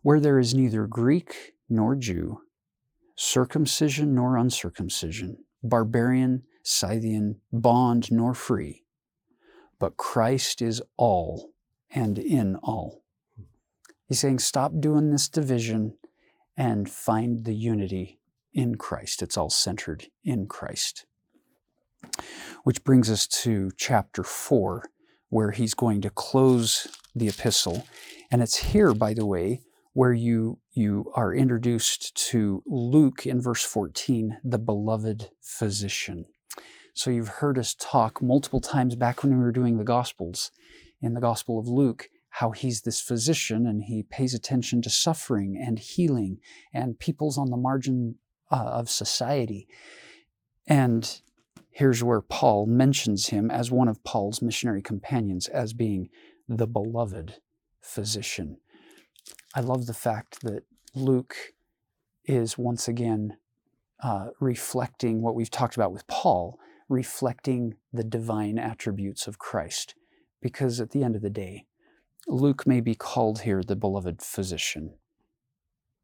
Where there is neither Greek nor Jew, circumcision nor uncircumcision, barbarian, Scythian, bond nor free, but Christ is all and in all. He's saying, stop doing this division and find the unity in Christ. It's all centered in Christ. Which brings us to chapter 4, where he's going to close the epistle. And it's here, by the way, where you are introduced to Luke in verse 14, the beloved physician. So you've heard us talk multiple times back when we were doing the Gospels, in the Gospel of Luke, how he's this physician and he pays attention to suffering and healing and peoples on the margin of society. And here's where Paul mentions him as one of Paul's missionary companions as being the beloved physician. I love the fact that Luke is once again reflecting what we've talked about with Paul, reflecting the divine attributes of Christ. Because at the end of the day, Luke may be called here the beloved physician,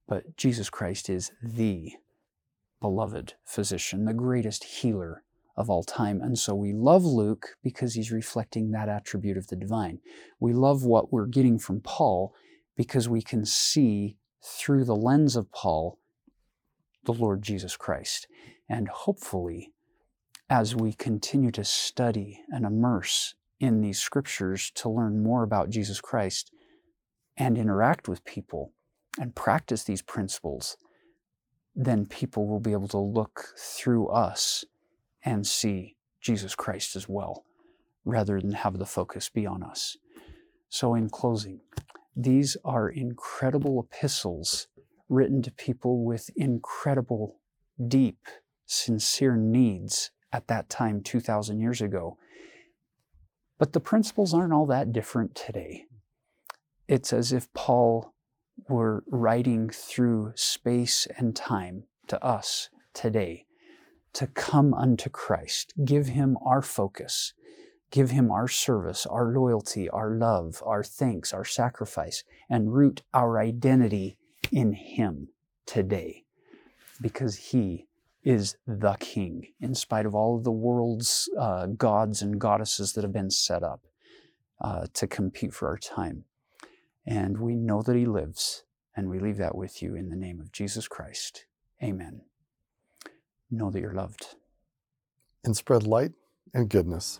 but Jesus Christ is the beloved physician, the greatest healer of all time. And so we love Luke because he's reflecting that attribute of the divine. We love what we're getting from Paul because we can see through the lens of Paul, the Lord Jesus Christ. And hopefully, as we continue to study and immerse in these scriptures to learn more about Jesus Christ and interact with people and practice these principles, then people will be able to look through us and see Jesus Christ as well, rather than have the focus be on us. So in closing, these are incredible epistles written to people with incredible, deep, sincere needs at that time 2,000 years ago. But the principles aren't all that different today. It's as if Paul were writing through space and time to us today to come unto Christ, give him our focus, give him our service, our loyalty, our love, our thanks, our sacrifice, and root our identity in him today, because he is the King, in spite of all of the world's gods and goddesses that have been set up to compete for our time. And we know that he lives, and we leave that with you in the name of Jesus Christ. Amen. Know that you're loved. And spread light and goodness.